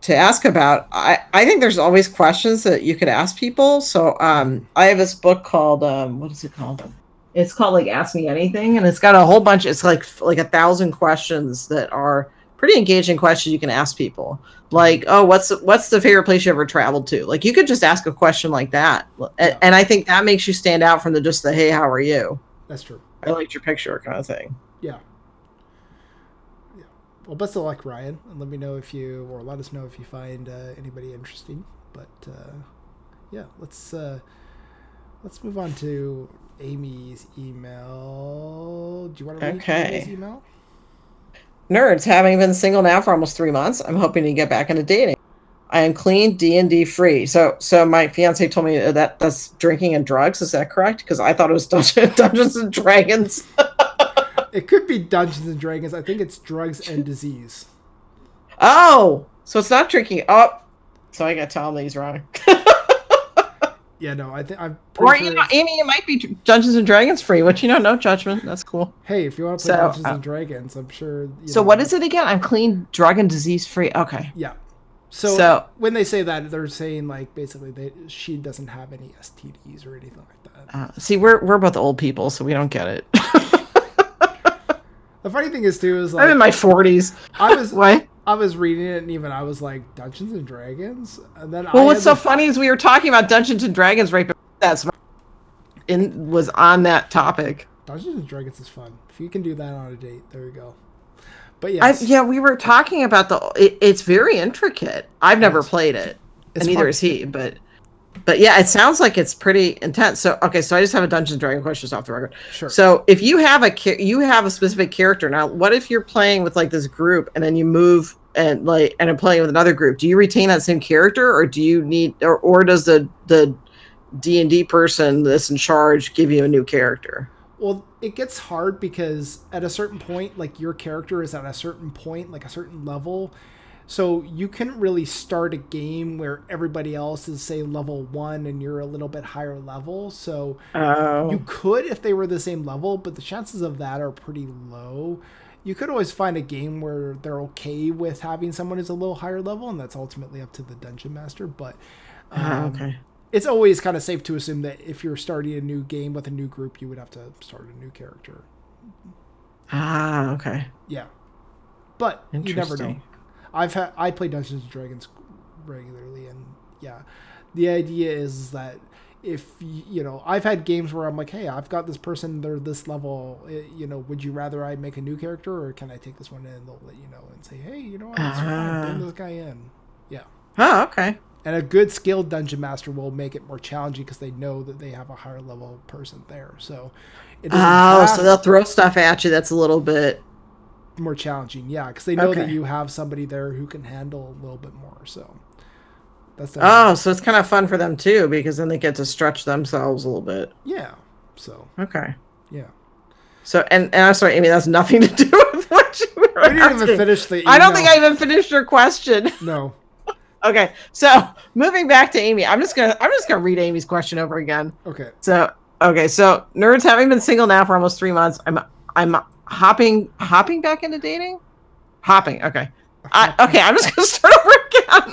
to ask about, I, I think there's always questions that you could ask people. So um, I have this book called, um, what is it called? It's called like Ask Me Anything. And it's got a whole bunch, it's like like a thousand questions that are pretty engaging questions you can ask people. Like, oh, what's, what's the favorite place you ever traveled to? Like you could just ask a question like that. And, and I think that makes you stand out from the just the, hey, how are you? That's true. I liked your picture kind of thing. Yeah. Well, best of luck, Ryan, and let me know if you, or let us know if you find uh, anybody interesting. But uh, yeah, let's uh, let's move on to Amy's email. Do you want to read okay. Amy's email? Nerds, having been single now for almost three months, I'm hoping to get back into dating. I am clean, D and D free. So, so my fiance told me that that's drinking and drugs. Is that correct? Because I thought it was Dungeon, Dungeons and Dragons. It could be Dungeons and Dragons. I think it's drugs and disease. Oh, so it's not drinking. Oh, so I got to tell him he's wrong. Yeah, no, I think I'm. Pretty or sure you know, Amy, it might be Dungeons and Dragons free, which you know, no judgment. That's cool. Hey, if you want to play so, Dungeons uh, and Dragons, I'm sure. You so know, what is it again? I'm clean, drug and disease free. Okay. Yeah. So, so when they say that, they're saying like basically they, she doesn't have any S T Ds or anything like that. Uh, see, we're we're both old people, so we don't get it. The funny thing is too is like I'm in my forties. I was what? I was reading it and even I was like Dungeons and Dragons. And then well, I what's so the... funny is we were talking about Dungeons and Dragons right before that. So in was on that topic. Dungeons and Dragons is fun. If you can do that on a date, there you go. But yes. I, yeah, we were talking about the. It, it's very intricate. I've never yes. played it, it's and neither fun. Is he. But, but yeah, it sounds like it's pretty intense. So okay, so I just have a Dungeons and Dragons question off the record. Sure. So if you have a you have a specific character now, what if you're playing with like this group and then you move and like and I'm playing with another group? Do you retain that same character, or do you need, or or does the the D and D person that's in charge give you a new character? Well, it gets hard because at a certain point, like your character is at a certain point, like a certain level. So you couldn't really start a game where everybody else is, say, level one and you're a little bit higher level. So oh. you could if they were the same level, but the chances of that are pretty low. You could always find a game where they're okay with having someone who's a little higher level, and that's ultimately up to the dungeon master. But um, oh, okay. It's always kind of safe to assume that if you're starting a new game with a new group, you would have to start a new character. Ah, okay. Yeah. But you never know. I've had, I play Dungeons and Dragons regularly, and yeah, the idea is that if, you know, I've had games where I'm like, hey, I've got this person, they're this level, you know, would you rather I make a new character, or can I take this one in? And they'll let you know and say, hey, you know what, it's fine, bring this guy in. Yeah. Oh, okay. And a good skilled dungeon master will make it more challenging because they know that they have a higher level person there. So, it doesn't oh, so they'll throw stuff at you that's a little bit more challenging, yeah, because they know okay. that you have somebody there who can handle a little bit more. So that's the oh, matter. So it's kind of fun for them too because then they get to stretch themselves a little bit. Yeah. So okay. Yeah. So and, and I'm sorry, Amy, that's nothing to do with what you were asking. I didn't even finish the email. I don't think I even finished your question. No. Okay, so moving back to Amy, I'm just gonna I'm just gonna read Amy's question over again. Okay. So okay, so nerds, having been single now for almost three months, I'm I'm hopping hopping back into dating, hopping. Okay, I, okay, I'm just gonna start over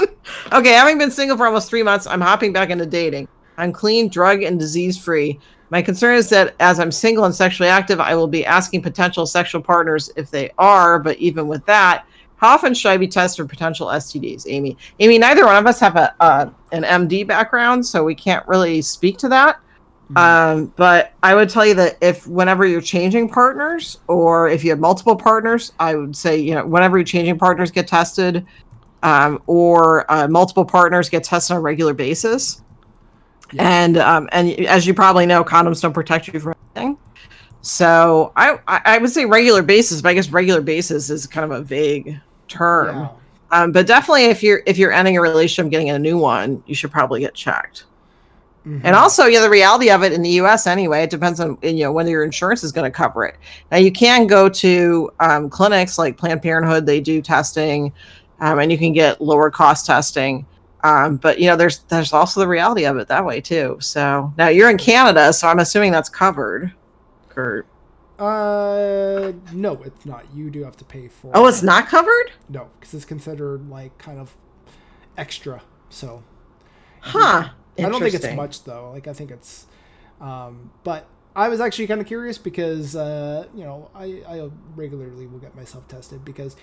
again. Okay, having been single for almost three months, I'm hopping back into dating. I'm clean, drug, and disease free. My concern is that as I'm single and sexually active, I will be asking potential sexual partners if they are. But even with that, how often should I be tested for potential S T Ds, Amy? Amy, neither one of us have a uh, an M D background, so we can't really speak to that. Mm-hmm. Um, but I would tell you that if whenever you're changing partners, or if you have multiple partners, I would say, you know, whenever you're changing partners, get tested, um, or uh, multiple partners, get tested on a regular basis. Yeah. And um, and as you probably know, condoms don't protect you from anything. So I I would say regular basis, but I guess regular basis is kind of a vague term. Yeah. Um, but definitely if you're if you're ending a relationship, getting a new one, you should probably get checked. Mm-hmm. And also, you know, the reality of it in the U S anyway, it depends on, you know, whether your insurance is going to cover it. Now you can go to um, clinics like Planned Parenthood, they do testing, um, and you can get lower cost testing. Um, but you know, there's there's also the reality of it that way too. So now you're in Canada, so I'm assuming that's covered. Or Uh, no, it's not. You do have to pay for. Oh, it's not covered? No, because it's considered like kind of extra. So, huh? I don't think it's much though. Like I think it's, um. But I was actually kind of curious because uh, you know, I I regularly will get myself tested because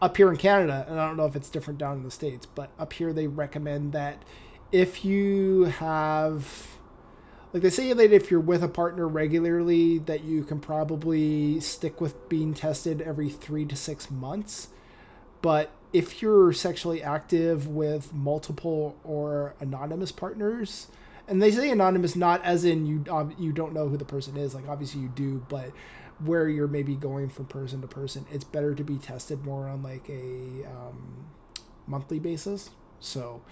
up here in Canada, and I don't know if it's different down in the States, but up here they recommend that if you have. Like, they say that if you're with a partner regularly, that you can probably stick with being tested every three to six months. But if you're sexually active with multiple or anonymous partners, and they say anonymous not as in you um, you don't know who the person is, like obviously you do, but where you're maybe going from person to person, it's better to be tested more on like a um, monthly basis. So...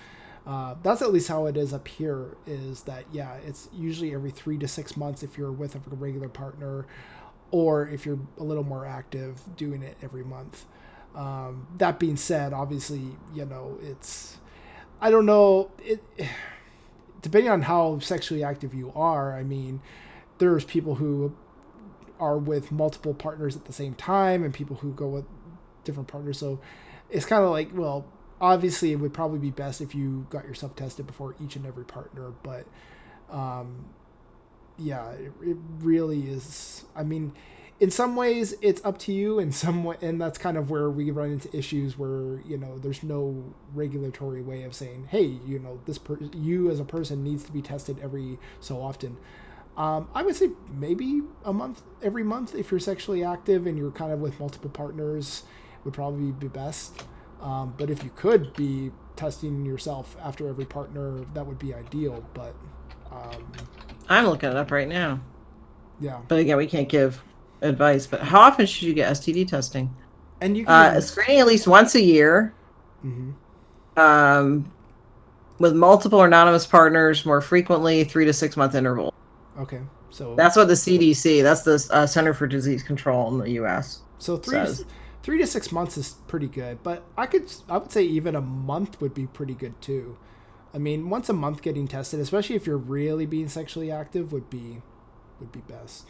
Uh, that's at least how it is up here, is that, yeah, it's usually every three to six months if you're with a regular partner, or if you're a little more active, doing it every month. Um, that being said, obviously, you know, it's, I don't know, it depending on how sexually active you are, I mean, there's people who are with multiple partners at the same time and people who go with different partners. So it's kind of like, well, obviously it would probably be best if you got yourself tested before each and every partner, but um, yeah, it, it really is. I mean, in some ways it's up to you, in some way, and that's kind of where we run into issues where, you know, there's no regulatory way of saying, hey, you know, this per- you as a person needs to be tested every so often. Um, I would say maybe a month, every month, if you're sexually active and you're kind of with multiple partners, would probably be best. Um, but if you could be testing yourself after every partner, that would be ideal. But um, I'm looking it up right now. Yeah. But again, we can't give advice. But how often should you get S T D testing? And you can uh, screening at least once a year. Mm-hmm. Um, with multiple or anonymous partners, more frequently, three to six month interval. Okay, so that's what the C D C, that's the uh, Center for Disease Control in the U S So three to, three to six months is pretty good, but I could I would say even a month would be pretty good too. I mean, once a month getting tested, especially if you're really being sexually active, would be would be best.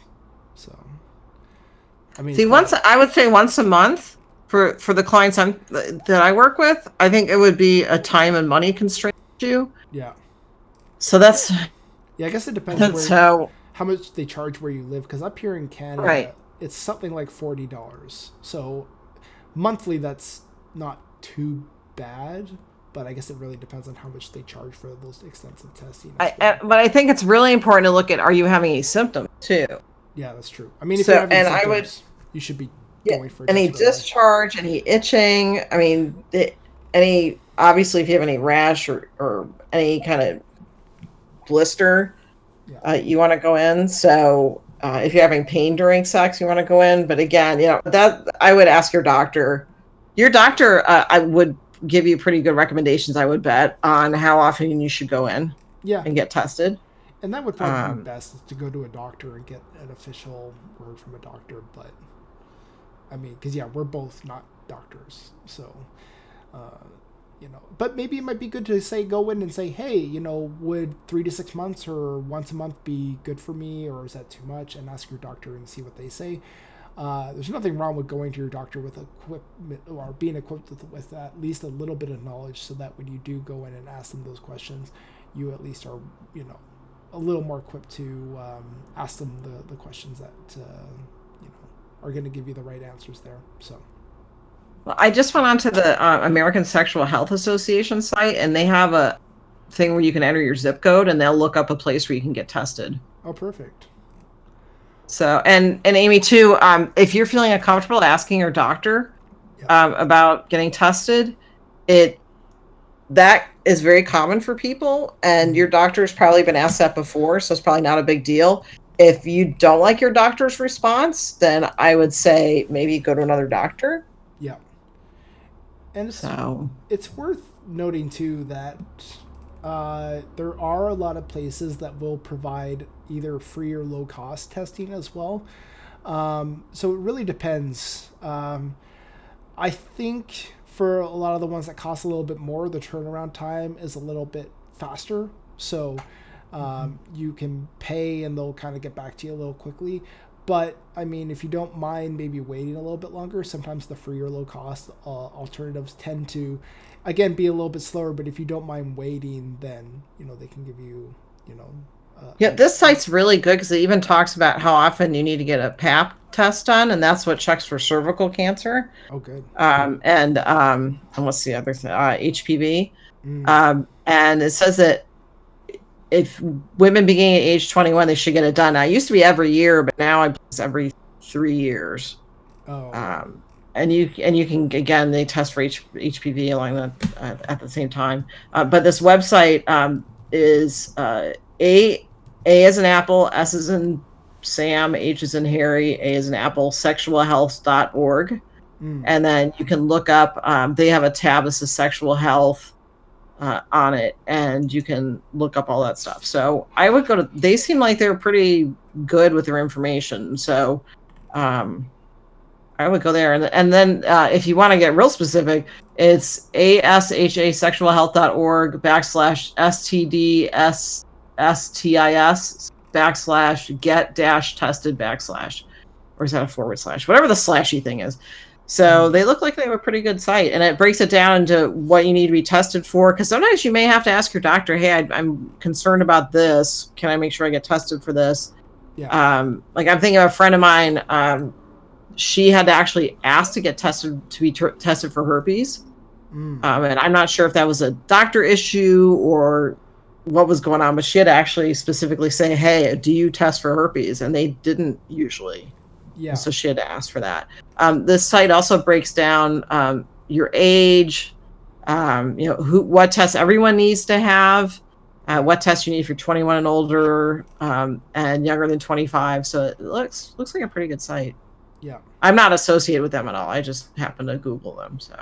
So, I mean, see, once I would say once a month for for the clients I'm, that I work with, I think it would be a time and money constraint issue. Yeah. So that's. Yeah, I guess it depends on how, how much they charge where you live. Because up here in Canada, right. It's something like forty dollars. So monthly, that's not too bad. But I guess it really depends on how much they charge for those extensive testing. I, I, but I think it's really important to look at, are you having a symptom too? Yeah, that's true. I mean, if so, you're having and symptoms, I would, you should be yeah, going for any discharge, any itching. I mean, any obviously if you have any rash or, or any kind of blister, yeah. uh, you want to go in. So uh, if you're having pain during sex, you want to go in. But again, you know, that I would ask your doctor. Your doctor, uh, I would give you pretty good recommendations, I would bet, on how often you should go in yeah. and get tested. And that would probably um, be best is to go to a doctor and get an official word from a doctor. But I mean, because yeah, we're both not doctors, so. Uh, You know, but maybe it might be good to say, go in and say, hey, you know, would three to six months or once a month be good for me, or is that too much? And ask your doctor and see what they say. Uh, there's nothing wrong with going to your doctor with equipment or being equipped with, with at least a little bit of knowledge, so that when you do go in and ask them those questions, you at least are, you know, a little more equipped to um, ask them the, the questions that, uh, you know, are going to give you the right answers there. So. Well, I just went onto the uh, American Sexual Health Association site, and they have a thing where you can enter your zip code, and they'll look up a place where you can get tested. Oh, perfect. So, and and Amy too, um, if you're feeling uncomfortable asking your doctor yeah. um, about getting tested, it that is very common for people, and your doctor's probably been asked that before, so it's probably not a big deal. If you don't like your doctor's response, then I would say maybe go to another doctor. Yeah. And it's, so. It's worth noting, too, that uh, there are a lot of places that will provide either free or low-cost testing as well. Um, so it really depends. Um, I think for a lot of the ones that cost a little bit more, the turnaround time is a little bit faster. So um, mm-hmm. you can pay and they'll kind of get back to you a little quickly. But, I mean, if you don't mind maybe waiting a little bit longer, sometimes the free or low-cost uh, alternatives tend to, again, be a little bit slower. But if you don't mind waiting, then, you know, they can give you, you know. Uh, yeah, this site's really good because it even talks about how often you need to get a P A P test done, and that's what checks for cervical cancer. Oh, good. Um, and, um, and what's the other thing? Uh, H P V. Mm. Um, and it says that if women beginning at age twenty-one, they should get it done. Now, it used to be every year, but now it's every three years. Oh. Um, and you and you can, again, they test for H, HPV along the, uh, at the same time. Uh, but this website um, is uh, A A as in Apple, S as in Sam, H as in Harry, A as in Apple, sexual health dot org. Mm. And then you can look up, um, they have a tab that says sexual health. Uh, on it, and you can look up all that stuff. So I would go to, they seem like they're pretty good with their information. So um, I would go there. And, and then uh, if you want to get real specific, it's ashasexualhealth.org backslash stdstis backslash get dash tested backslash, or is that a forward slash? Whatever the slashy thing is. So they look like they have a pretty good site, and it breaks it down into what you need to be tested for. Because sometimes you may have to ask your doctor, hey, I, I'm concerned about this. Can I make sure I get tested for this? Yeah. Um, like I'm thinking of a friend of mine. Um, she had to actually ask to get tested to be ter- tested for herpes. Mm. Um, and I'm not sure if that was a doctor issue or what was going on. But she had to actually specifically say, hey, do you test for herpes? And they didn't usually. Yeah. So she had to ask for that. Um, this site also breaks down um, your age, um, you know, who, what tests everyone needs to have, uh, what tests you need if you're twenty-one and older, um, and younger than twenty-five. So it looks looks like a pretty good site. Yeah, I'm not associated with them at all. I just happen to Google them. So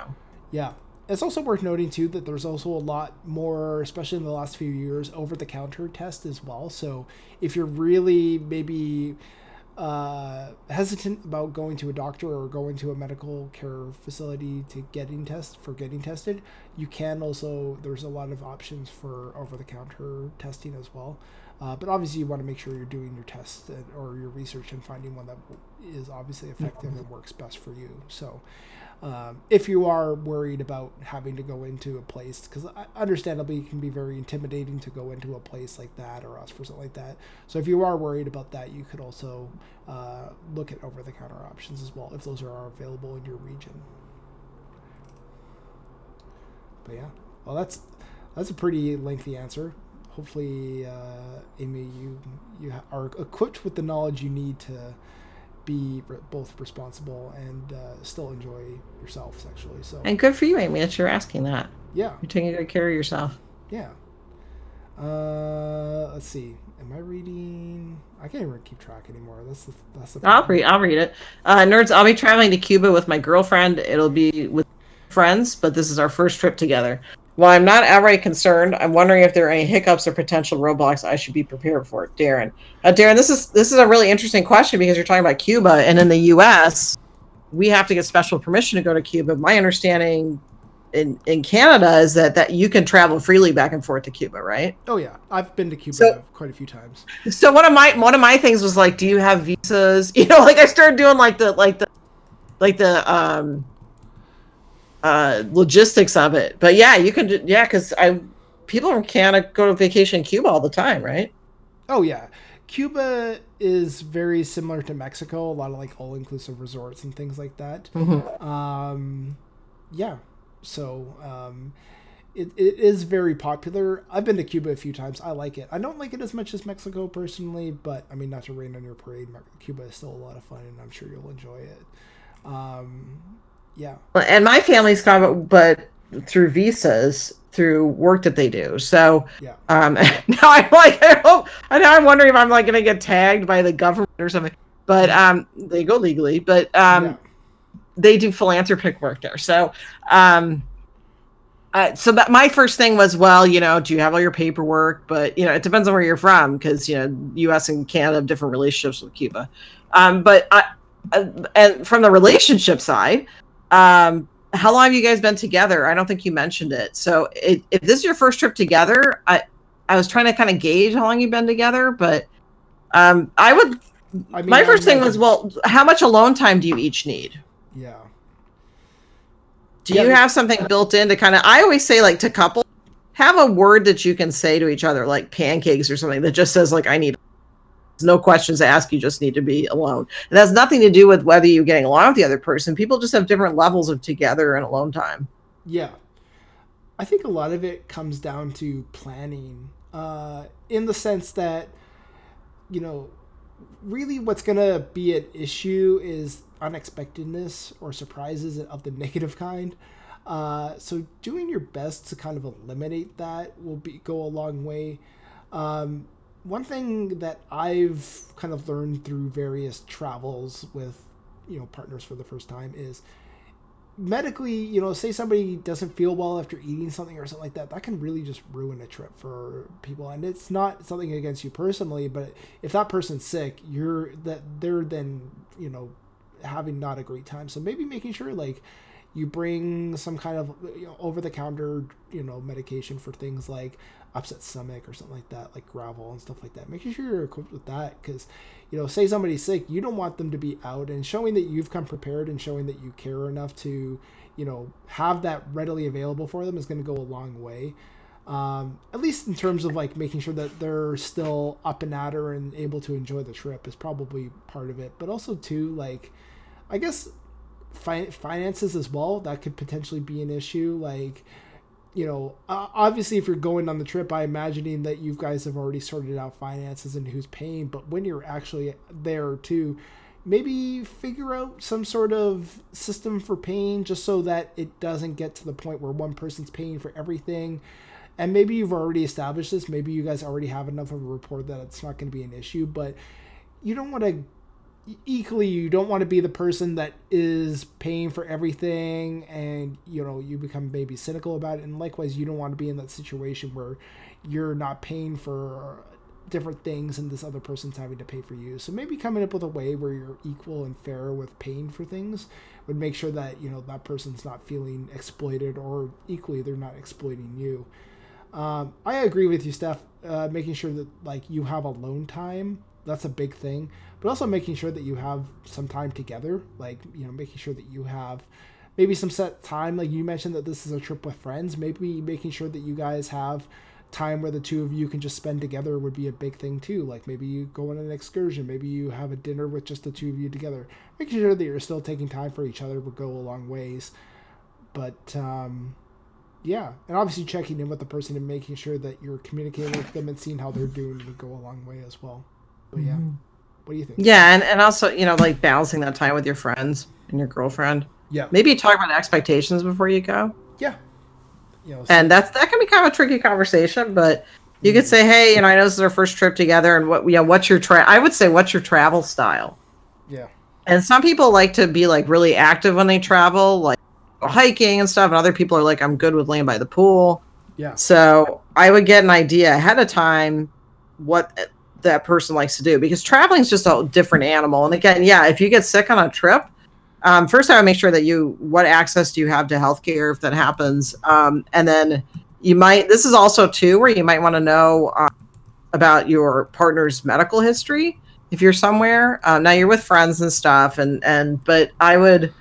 yeah, it's also worth noting too that there's also a lot more, especially in the last few years, over-the-counter tests as well. So if you're really maybe Uh, hesitant about going to a doctor or going to a medical care facility to getting test for getting tested, you can also, there's a lot of options for over-the-counter testing as well. Uh, but obviously you want to make sure you're doing your tests and, or your research and finding one that is obviously effective and works best for you. So um, if you are worried about having to go into a place, because understandably it can be very intimidating to go into a place like that or ask for something like that. So if you are worried about that, you could also uh, look at over-the-counter options as well if those are available in your region. But yeah, well, that's that's a pretty lengthy answer. Hopefully, uh, Amy, you you are equipped with the knowledge you need to be re- both responsible and uh, still enjoy yourself sexually. So and good for you, Amy, that you're asking that. Yeah, you're taking good care of yourself. Yeah. Uh, let's see. Am I reading? I can't even keep track anymore. That's the that's the. I'll read. I'll read it. Uh, nerds. I'll be traveling to Cuba with my girlfriend. It'll be with friends, but this is our first trip together. While I'm not outright concerned, I'm wondering if there are any hiccups or potential roadblocks I should be prepared for. Darren, uh, Darren, this is this is a really interesting question because you're talking about Cuba, and in the U S, we have to get special permission to go to Cuba. My understanding in, in Canada is that, that you can travel freely back and forth to Cuba, right? Oh yeah, I've been to Cuba so, quite a few times. So one of my one of my things was like, do you have visas? You know, like I started doing like the like the like the um. uh logistics of it. But yeah, you can yeah because I people from Canada go to vacation in Cuba all the time, right? Oh yeah, Cuba is very similar to Mexico, a lot of like all-inclusive resorts and things like that. Mm-hmm. um yeah so um it, it is very popular. I've been to Cuba a few times. I like it. I don't like it as much as Mexico personally, but I mean, not to rain on your parade, Cuba is still a lot of fun and I'm sure you'll enjoy it. um Yeah. And my family's gone, but through visas, through work that they do. So yeah. um, now I'm like, I hope, and now I'm wondering if I'm like going to get tagged by the government or something, but um, they go legally, but um, yeah. They do philanthropic work there. So, um, uh, so that my first thing was, well, you know, do you have all your paperwork? But you know, it depends on where you're from. Cause you know, U S and Canada have different relationships with Cuba. Um, but I, uh, and from the relationship side, Um, how long have you guys been together? I don't think you mentioned it. So it, if this is your first trip together, I, I was trying to kind of gauge how long you've been together, but, um, I would, I mean, my first I mean, thing was, well, how much alone time do you each need? Yeah. Do yeah, you have something built in to kind of, I always say like to couple, have a word that you can say to each other, like pancakes or something that just says like, I need no questions to ask. You just need to be alone. And that's nothing to do with whether you're getting along with the other person. People just have different levels of together and alone time. Yeah. I think a lot of it comes down to planning, uh, in the sense that, you know, really what's going to be an issue is unexpectedness or surprises of the negative kind. Uh, so doing your best to kind of eliminate that will be, go a long way. Um, One thing that I've kind of learned through various travels with, you know, partners for the first time is medically, you know, say somebody doesn't feel well after eating something or something like that, that can really just ruin a trip for people. And it's not something against you personally, but if that person's sick, you're that they're then, you know, having not a great time. So maybe making sure like, you bring some kind of, you know, over-the-counter, you know, medication for things like upset stomach or something like that, like gravel and stuff like that. Make sure you're equipped with that, because, you know, say somebody's sick, you don't want them to be out, and showing that you've come prepared and showing that you care enough to, you know, have that readily available for them is going to go a long way. Um, at least in terms of like making sure that they're still up and at her and able to enjoy the trip is probably part of it. But also too, like, I guess fi- finances as well, that could potentially be an issue. Like, you know, uh, obviously if you're going on the trip, I'm imagining that you guys have already sorted out finances and who's paying, but when you're actually there too, maybe figure out some sort of system for paying, just so that it doesn't get to the point where one person's paying for everything. And maybe you've already established this. Maybe you guys already have enough of a rapport that it's not going to be an issue. But you don't want to, equally, you don't want to be the person that is paying for everything and, you know, you become maybe cynical about it. And likewise, you don't want to be in that situation where you're not paying for different things and this other person's having to pay for you. So maybe coming up with a way where you're equal and fair with paying for things would make sure that, you know, that person's not feeling exploited, or equally, they're not exploiting you. Um, I agree with you, Steph, uh, making sure that like you have alone time. That's a big thing, but also making sure that you have some time together, like, you know, making sure that you have maybe some set time. Like you mentioned that this is a trip with friends, maybe making sure that you guys have time where the two of you can just spend together would be a big thing too. Like maybe you go on an excursion, maybe you have a dinner with just the two of you together. Making sure that you're still taking time for each other would go a long ways. But, um, yeah, and obviously checking in with the person and making sure that you're communicating with them and seeing how they're doing would go a long way as well. But yeah, mm-hmm. What do you think? Yeah, and, and also, you know, like balancing that time with your friends and your girlfriend. Yeah. Maybe talk about expectations before you go. Yeah. You know, so- and that's that can be kind of a tricky conversation, but you mm-hmm. could say, hey, you know, I know this is our first trip together, and what, you know, what's your tra- I would say, what's your travel style? Yeah. And some people like to be like really active when they travel, like hiking and stuff, and other people are like, I'm good with laying by the pool. Yeah. So I would get an idea ahead of time what that person likes to do, because traveling is just a different animal. And again, yeah, if you get sick on a trip, um, first I would make sure that you, what access do you have to healthcare if that happens? Um, and then you might, this is also too, where you might want to know uh, about your partner's medical history if you're somewhere. Um, now you're with friends and stuff, and, and, but I would,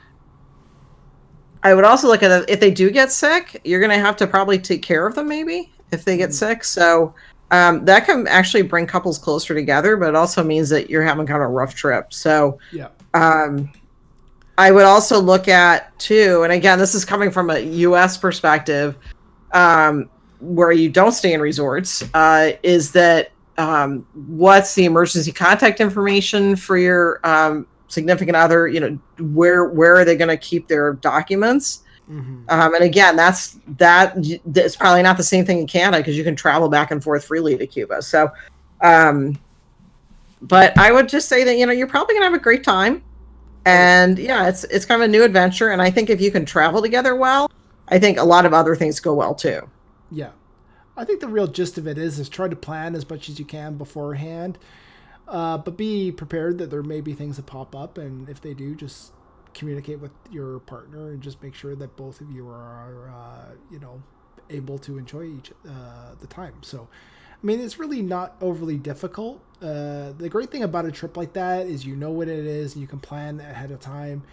I would also look at it, if they do get sick, you're going to have to probably take care of them maybe if they get mm-hmm. sick. So um, that can actually bring couples closer together, but it also means that you're having kind of a rough trip. So yeah. um, I would also look at too, and again, this is coming from a U S perspective um, where you don't stay in resorts, uh, is that um, what's the emergency contact information for your um significant other, you know, where where are they going to keep their documents? Mm-hmm. Um, and again, that's that. It's probably not the same thing in Canada, because you can travel back and forth freely to Cuba. So, um, but I would just say that, you know, you're probably going to have a great time, and yeah, it's it's kind of a new adventure. And I think if you can travel together well, I think a lot of other things go well too. Yeah, I think the real gist of it is is try to plan as much as you can beforehand. Uh, but be prepared that there may be things that pop up, and if they do, just communicate with your partner and just make sure that both of you are, uh, you know, able to enjoy each uh, the time. So, I mean, it's really not overly difficult. Uh, the great thing about a trip like that is you know what it is, and you can plan ahead of time.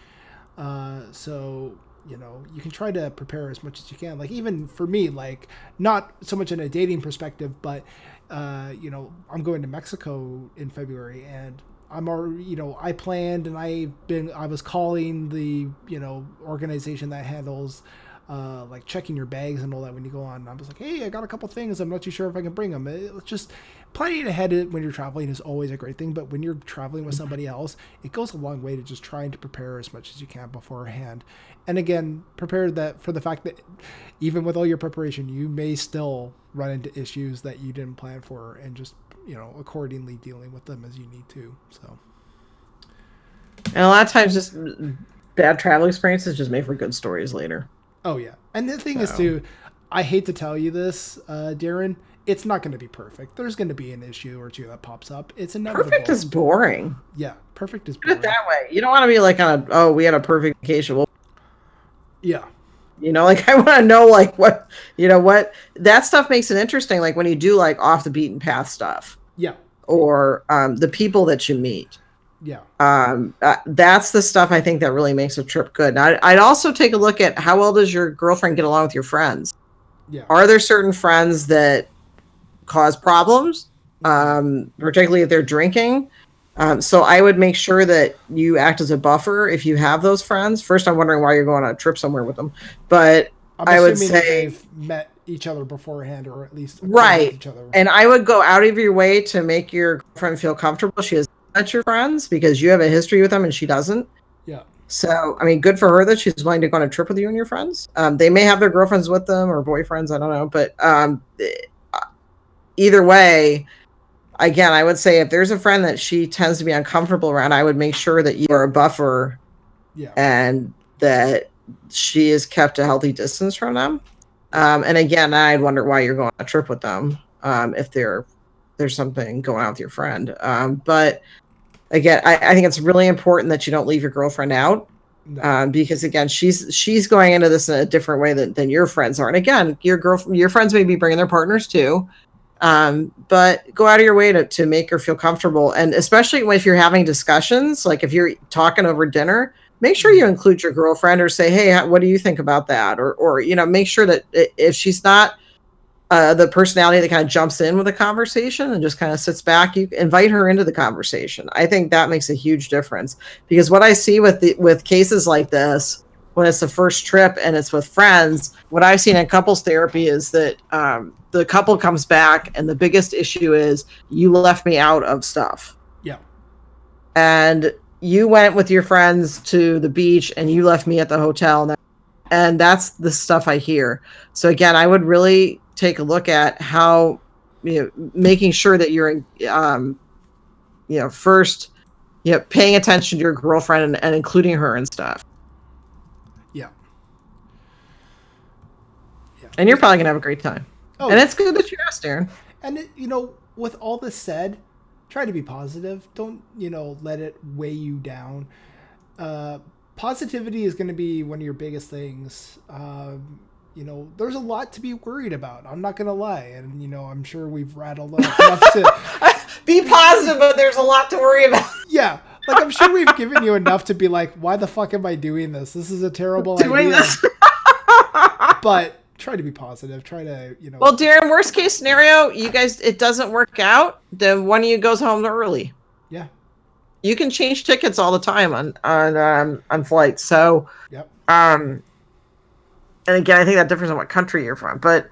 Uh, so, you know, you can try to prepare as much as you can. Like even for me, like not so much in a dating perspective, but uh, you know, I'm going to Mexico in February, and I'm already, you know, I planned and I've been, I was calling the, you know, organization that handles, uh, like checking your bags and all that when you go on. And I was like, hey, I got a couple things. I'm not too sure if I can bring them. It's just planning ahead when you're traveling is always a great thing. But when you're traveling with somebody else, it goes a long way to just trying to prepare as much as you can beforehand. And again, prepare that for the fact that even with all your preparation, you may still run into issues that you didn't plan for, and just, you know, accordingly dealing with them as you need to. So, and a lot of times just bad travel experiences just make for good stories later. Oh yeah. And the thing so. is too, I hate to tell you this, uh, Darren, it's not going to be perfect. There's going to be an issue or two that pops up. It's inevitable. Perfect is boring. Yeah. Perfect is boring. Put it that way. You don't want to be like on a, oh, we had a perfect vacation. Well, Yeah. You know, like, I want to know, like, what, you know, what, that stuff makes it interesting. Like, when you do, like, off the beaten path stuff. Yeah. Or um, the people that you meet. Yeah. Um, uh, that's the stuff I think that really makes a trip good. And I, I'd also take a look at how well does your girlfriend get along with your friends? Yeah. Are there certain friends that cause problems, um, particularly if they're drinking? Um, so I would make sure that you act as a buffer if you have those friends. First, I'm wondering why you're going on a trip somewhere with them, but I'm I would say they've met each other beforehand, or at least right. Each other. And I would go out of your way to make your friend feel comfortable. She has met your friends because you have a history with them and she doesn't. Yeah. So I mean, good for her that she's willing to go on a trip with you and your friends. Um, they may have their girlfriends with them or boyfriends. I don't know, but um, either way. Again, I would say if there's a friend that she tends to be uncomfortable around, I would make sure that you are a buffer yeah. and that she is kept a healthy distance from them. Um, and again, I'd wonder why you're going on a trip with them um, if there, there's something going on with your friend. Um, but again, I, I think it's really important that you don't leave your girlfriend out no. um, because, again, she's she's going into this in a different way than, than your friends are. And again, your girlfriend, your friends may be bringing their partners too. Um, but go out of your way to, to make her feel comfortable. And especially when, if you're having discussions, like if you're talking over dinner, make sure you include your girlfriend or say, hey, what do you think about that? Or, or, you know, make sure that if she's not, uh, the personality that kind of jumps in with a conversation and just kind of sits back, you invite her into the conversation. I think that makes a huge difference because what I see with the, with cases like this, when it's the first trip and it's with friends, what I've seen in couples therapy is that um, the couple comes back and the biggest issue is you left me out of stuff. Yeah. And you went with your friends to the beach and you left me at the hotel. And, that, and that's the stuff I hear. So again, I would really take a look at how, you know, making sure that you're, um, you know, first, you know, paying attention to your girlfriend and, and including her and stuff. And you're probably going to have a great time. Oh, and it's good that you asked, Aaron. And, it, you know, with all this said, try to be positive. Don't, you know, let it weigh you down. Uh, positivity is going to be one of your biggest things. Um, you know, there's a lot to be worried about. I'm not going to lie. And, you know, I'm sure we've rattled up enough to... Be positive, but there's a lot to worry about. Yeah. Like, I'm sure we've given you enough to be like, why the fuck am I doing this? This is a terrible doing idea. This. But... try to be positive. Try to, you know. Well, Darren, worst case scenario, you guys, it doesn't work out. Then one of you goes home early. Yeah. You can change tickets all the time on on um, on flights. So, yep. Um, and again, I think that differs on what country you're from. But,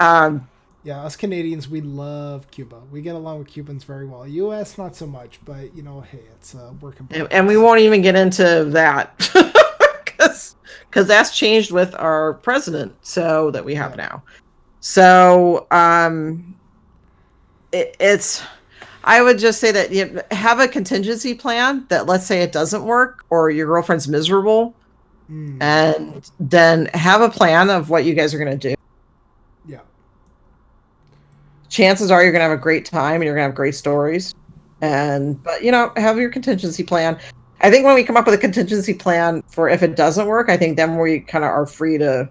um, yeah, us Canadians, we love Cuba. We get along with Cubans very well. U S not so much. But you know, hey, it's a work in progress. And we won't even get into that. Because that's changed with our president, so that we have yeah. now. So um, it, it's, I would just say that you have a contingency plan that let's say it doesn't work or your girlfriend's miserable, mm. and then have a plan of what you guys are going to do. Yeah. Chances are you're going to have a great time and you're going to have great stories, and but you know have your contingency plan. I think when we come up with a contingency plan for if it doesn't work, I think then we kind of are free to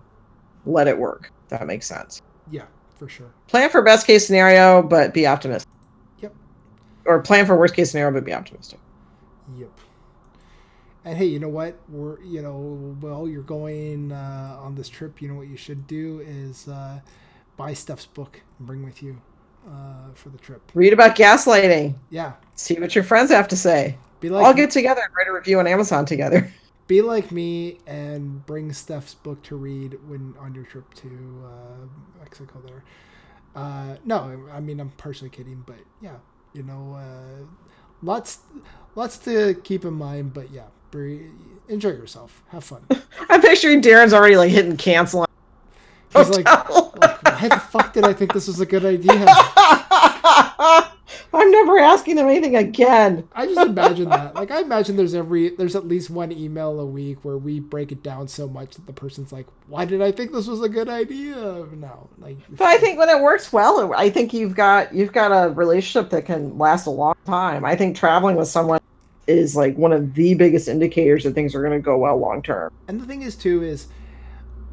let it work. If that makes sense. Yeah, for sure. Plan for best case scenario, but be optimistic. Yep. Or plan for worst case scenario, but be optimistic. Yep. And hey, you know what? We're, you know, well, you're going uh, on this trip. You know what you should do is uh, buy Steph's book and bring with you uh, for the trip. Read about gaslighting. Yeah. See what your friends have to say. Like I'll get together and write a review on Amazon together. Be like me and bring Steph's book to read when on your trip to uh, Mexico there. Uh, no, I mean, I'm partially kidding, but yeah, you know, uh, lots lots to keep in mind, but yeah, be, enjoy yourself. Have fun. I'm picturing Darren's already like hitting cancel. On He's like, like, why the fuck did I think this was a good idea? I'm never asking them anything again. I just imagine that. Like, I imagine there's every there's at least one email a week where we break it down so much that the person's like, why did I think this was a good idea? No. Like, but I think when it works well, I think you've got you've got a relationship that can last a long time. I think traveling with someone is like one of the biggest indicators that things are going to go well long term. And the thing is, too, is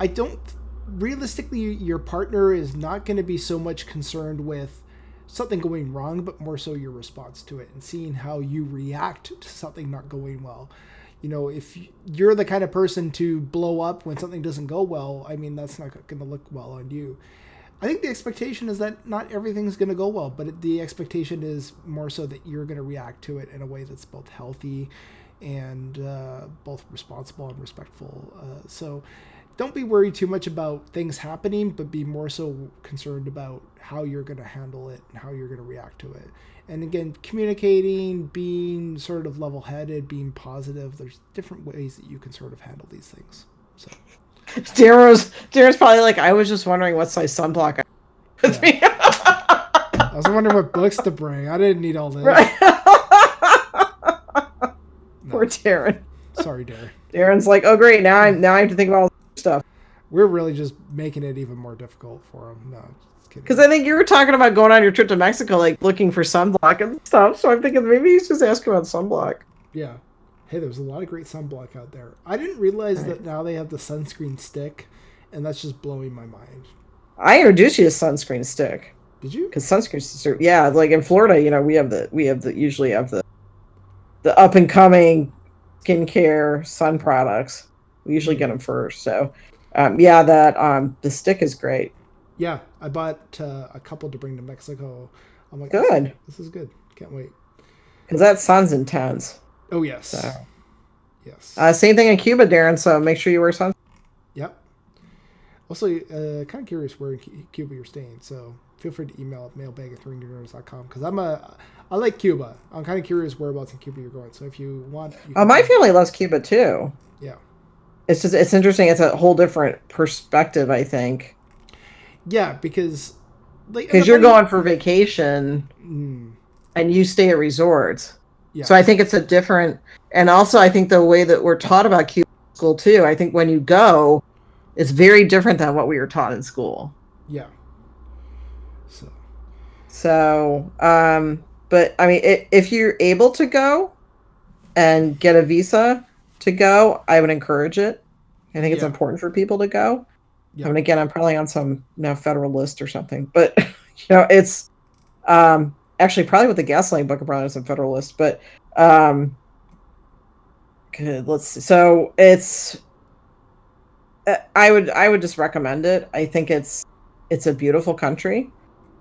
I don't, realistically, your partner is not going to be so much concerned with something going wrong, but more so your response to it and seeing how you react to something not going well. You know, if you're the kind of person to blow up when something doesn't go well, I mean, that's not going to look well on you. I think the expectation is that not everything's going to go well, but the expectation is more so that you're going to react to it in a way that's both healthy and uh, both responsible and respectful. Uh, so don't be worried too much about things happening, but be more so concerned about how you're going to handle it and how you're going to react to it. And again, communicating, being sort of level-headed, being positive. There's different ways that you can sort of handle these things. So. Darrow's Darrow's probably like, I was just wondering what size sunblock I with yeah. me. I was wondering what books to bring. I didn't need all this. Right. No. Poor Darren. Sorry, Darren. Darren's like, oh great, now I'm now I have to think about all this stuff. We're really just making it even more difficult for him. No, just kidding. Because I think you were talking about going on your trip to Mexico, like looking for sunblock and stuff. So I'm thinking maybe he's just asking about sunblock. Yeah. Hey, there's a lot of great sunblock out there. I didn't realize right. that now they have the sunscreen stick, and that's just blowing my mind. I introduced you to sunscreen stick. Did you? Because sunscreen stick, yeah, like in Florida, you know, we have the we have the usually have the the up and coming skincare sun products. We usually get them first. So, um, yeah, that um, the stick is great. Yeah, I bought uh, a couple to bring to Mexico. I'm like, good. This is good. Can't wait. Because that sun's intense. Oh, yes. So. Yes. Uh, same thing in Cuba, Darren, so make sure you wear sunscreen. Yep. Also, uh, kind of curious where in Cuba you're staying, so feel free to email mailbag at threeingredients dot com because I'm a, I like Cuba. I'm kind of curious whereabouts in Cuba you're going, so if you want... You uh, my family loves Cuba, too. Yeah. It's just, it's interesting. It's a whole different perspective, I think. Yeah, because... Because like, you're going for vacation, mm. and you stay at resorts. Yeah. So I think it's a different, and also I think the way that we're taught about Cuba school too, I think when you go, it's very different than what we were taught in school. Yeah. So, so, um, but I mean, it, if you're able to go and get a visa to go, I would encourage it. I think it's yeah. important for people to go. Yeah. I mean, again, I'm probably on some you know, federal list or something, but you know, it's, um, actually, probably with the Gaslighting book, I'm probably some Federalist, but um, good. Let's see. So it's, I would, I would just recommend it. I think it's, it's a beautiful country,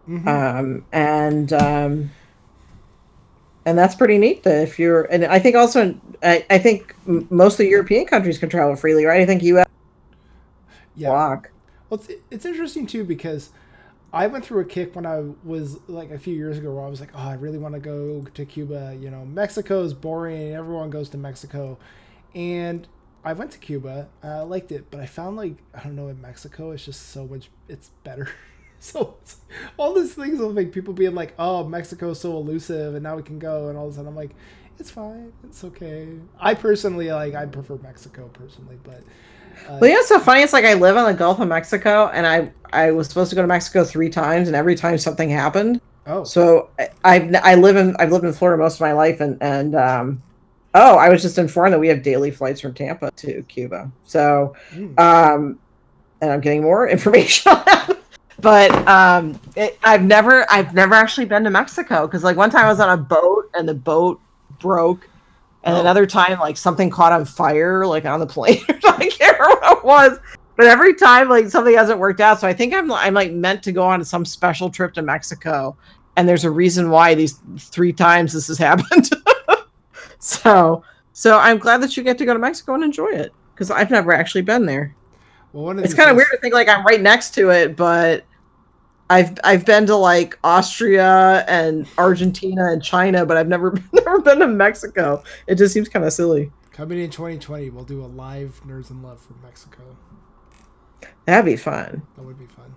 mm-hmm. um, and um, and that's pretty neat. That if you're, and I think also, I, I think most of the European countries can travel freely, right? I think you have yeah. walk. Well, it's, it's interesting too because. I went through a kick when I was like a few years ago where I was like, oh, I really want to go to Cuba. You know, Mexico is boring. Everyone goes to Mexico. And I went to Cuba. And I liked it. But I found like, I don't know, in Mexico, it's just so much, it's better. So it's, all these things will make people being like, oh, Mexico's so elusive and now we can go. And all of a sudden I'm like, it's fine. It's okay. I personally, like, I prefer Mexico personally, but. Uh, well, you know, it's so funny. It's like I live on the Gulf of Mexico, and I, I was supposed to go to Mexico three times, and every time something happened. Oh. So I I've, I live in I've lived in Florida most of my life, and and um, oh, I was just informed that we have daily flights from Tampa to Cuba. So, mm. um, and I'm getting more information on that. But um, it, I've never I've never actually been to Mexico because like one time I was on a boat and the boat broke. And oh. another time, like, something caught on fire, like, on the plane. I can't remember what it was. But every time, like, something hasn't worked out. So I think I'm, I'm like, meant to go on some special trip to Mexico. And there's a reason why these three times this has happened. so so I'm glad that you get to go to Mexico and enjoy it. Because I've never actually been there. Well, one of it's kind of weird to think, like, I'm right next to it. But I've I've been to, like, Austria and Argentina and China. But I've never been there. Been to Mexico. It just seems kind of silly. Coming in twenty twenty, we'll do a live Nerds in Love from Mexico. That'd be fun. That would be fun.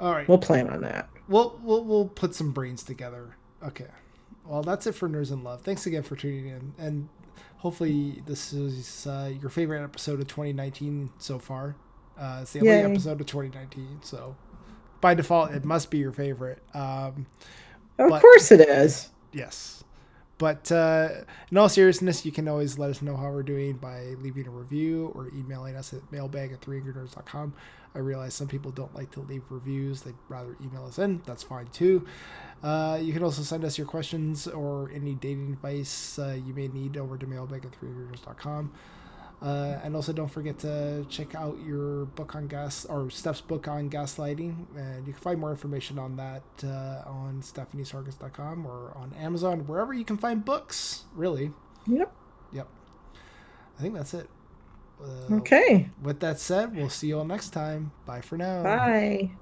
All right, we'll plan on that. We'll we'll we'll put some brains together. Okay. Well, that's it for Nerds in Love. Thanks again for tuning in, and hopefully this is uh, your favorite episode of twenty nineteen so far. Uh, it's the only Yay. episode of twenty nineteen, so by default, it must be your favorite. Um, of but, course, it is. Yes. But uh, in all seriousness, you can always let us know how we're doing by leaving a review or emailing us at mailbag at three ingredients dot com. I realize some people don't like to leave reviews. They'd rather email us in. That's fine, too. Uh, you can also send us your questions or any dating advice uh, you may need over to mailbag at three ingredients dot com. Uh, and also, don't forget to check out your book on gas or Steph's book on gaslighting. And you can find more information on that uh, on stephanie sarkis dot com or on Amazon, wherever you can find books, really. Yep. Yep. I think that's it. Uh, okay. With that said, we'll see you all next time. Bye for now. Bye.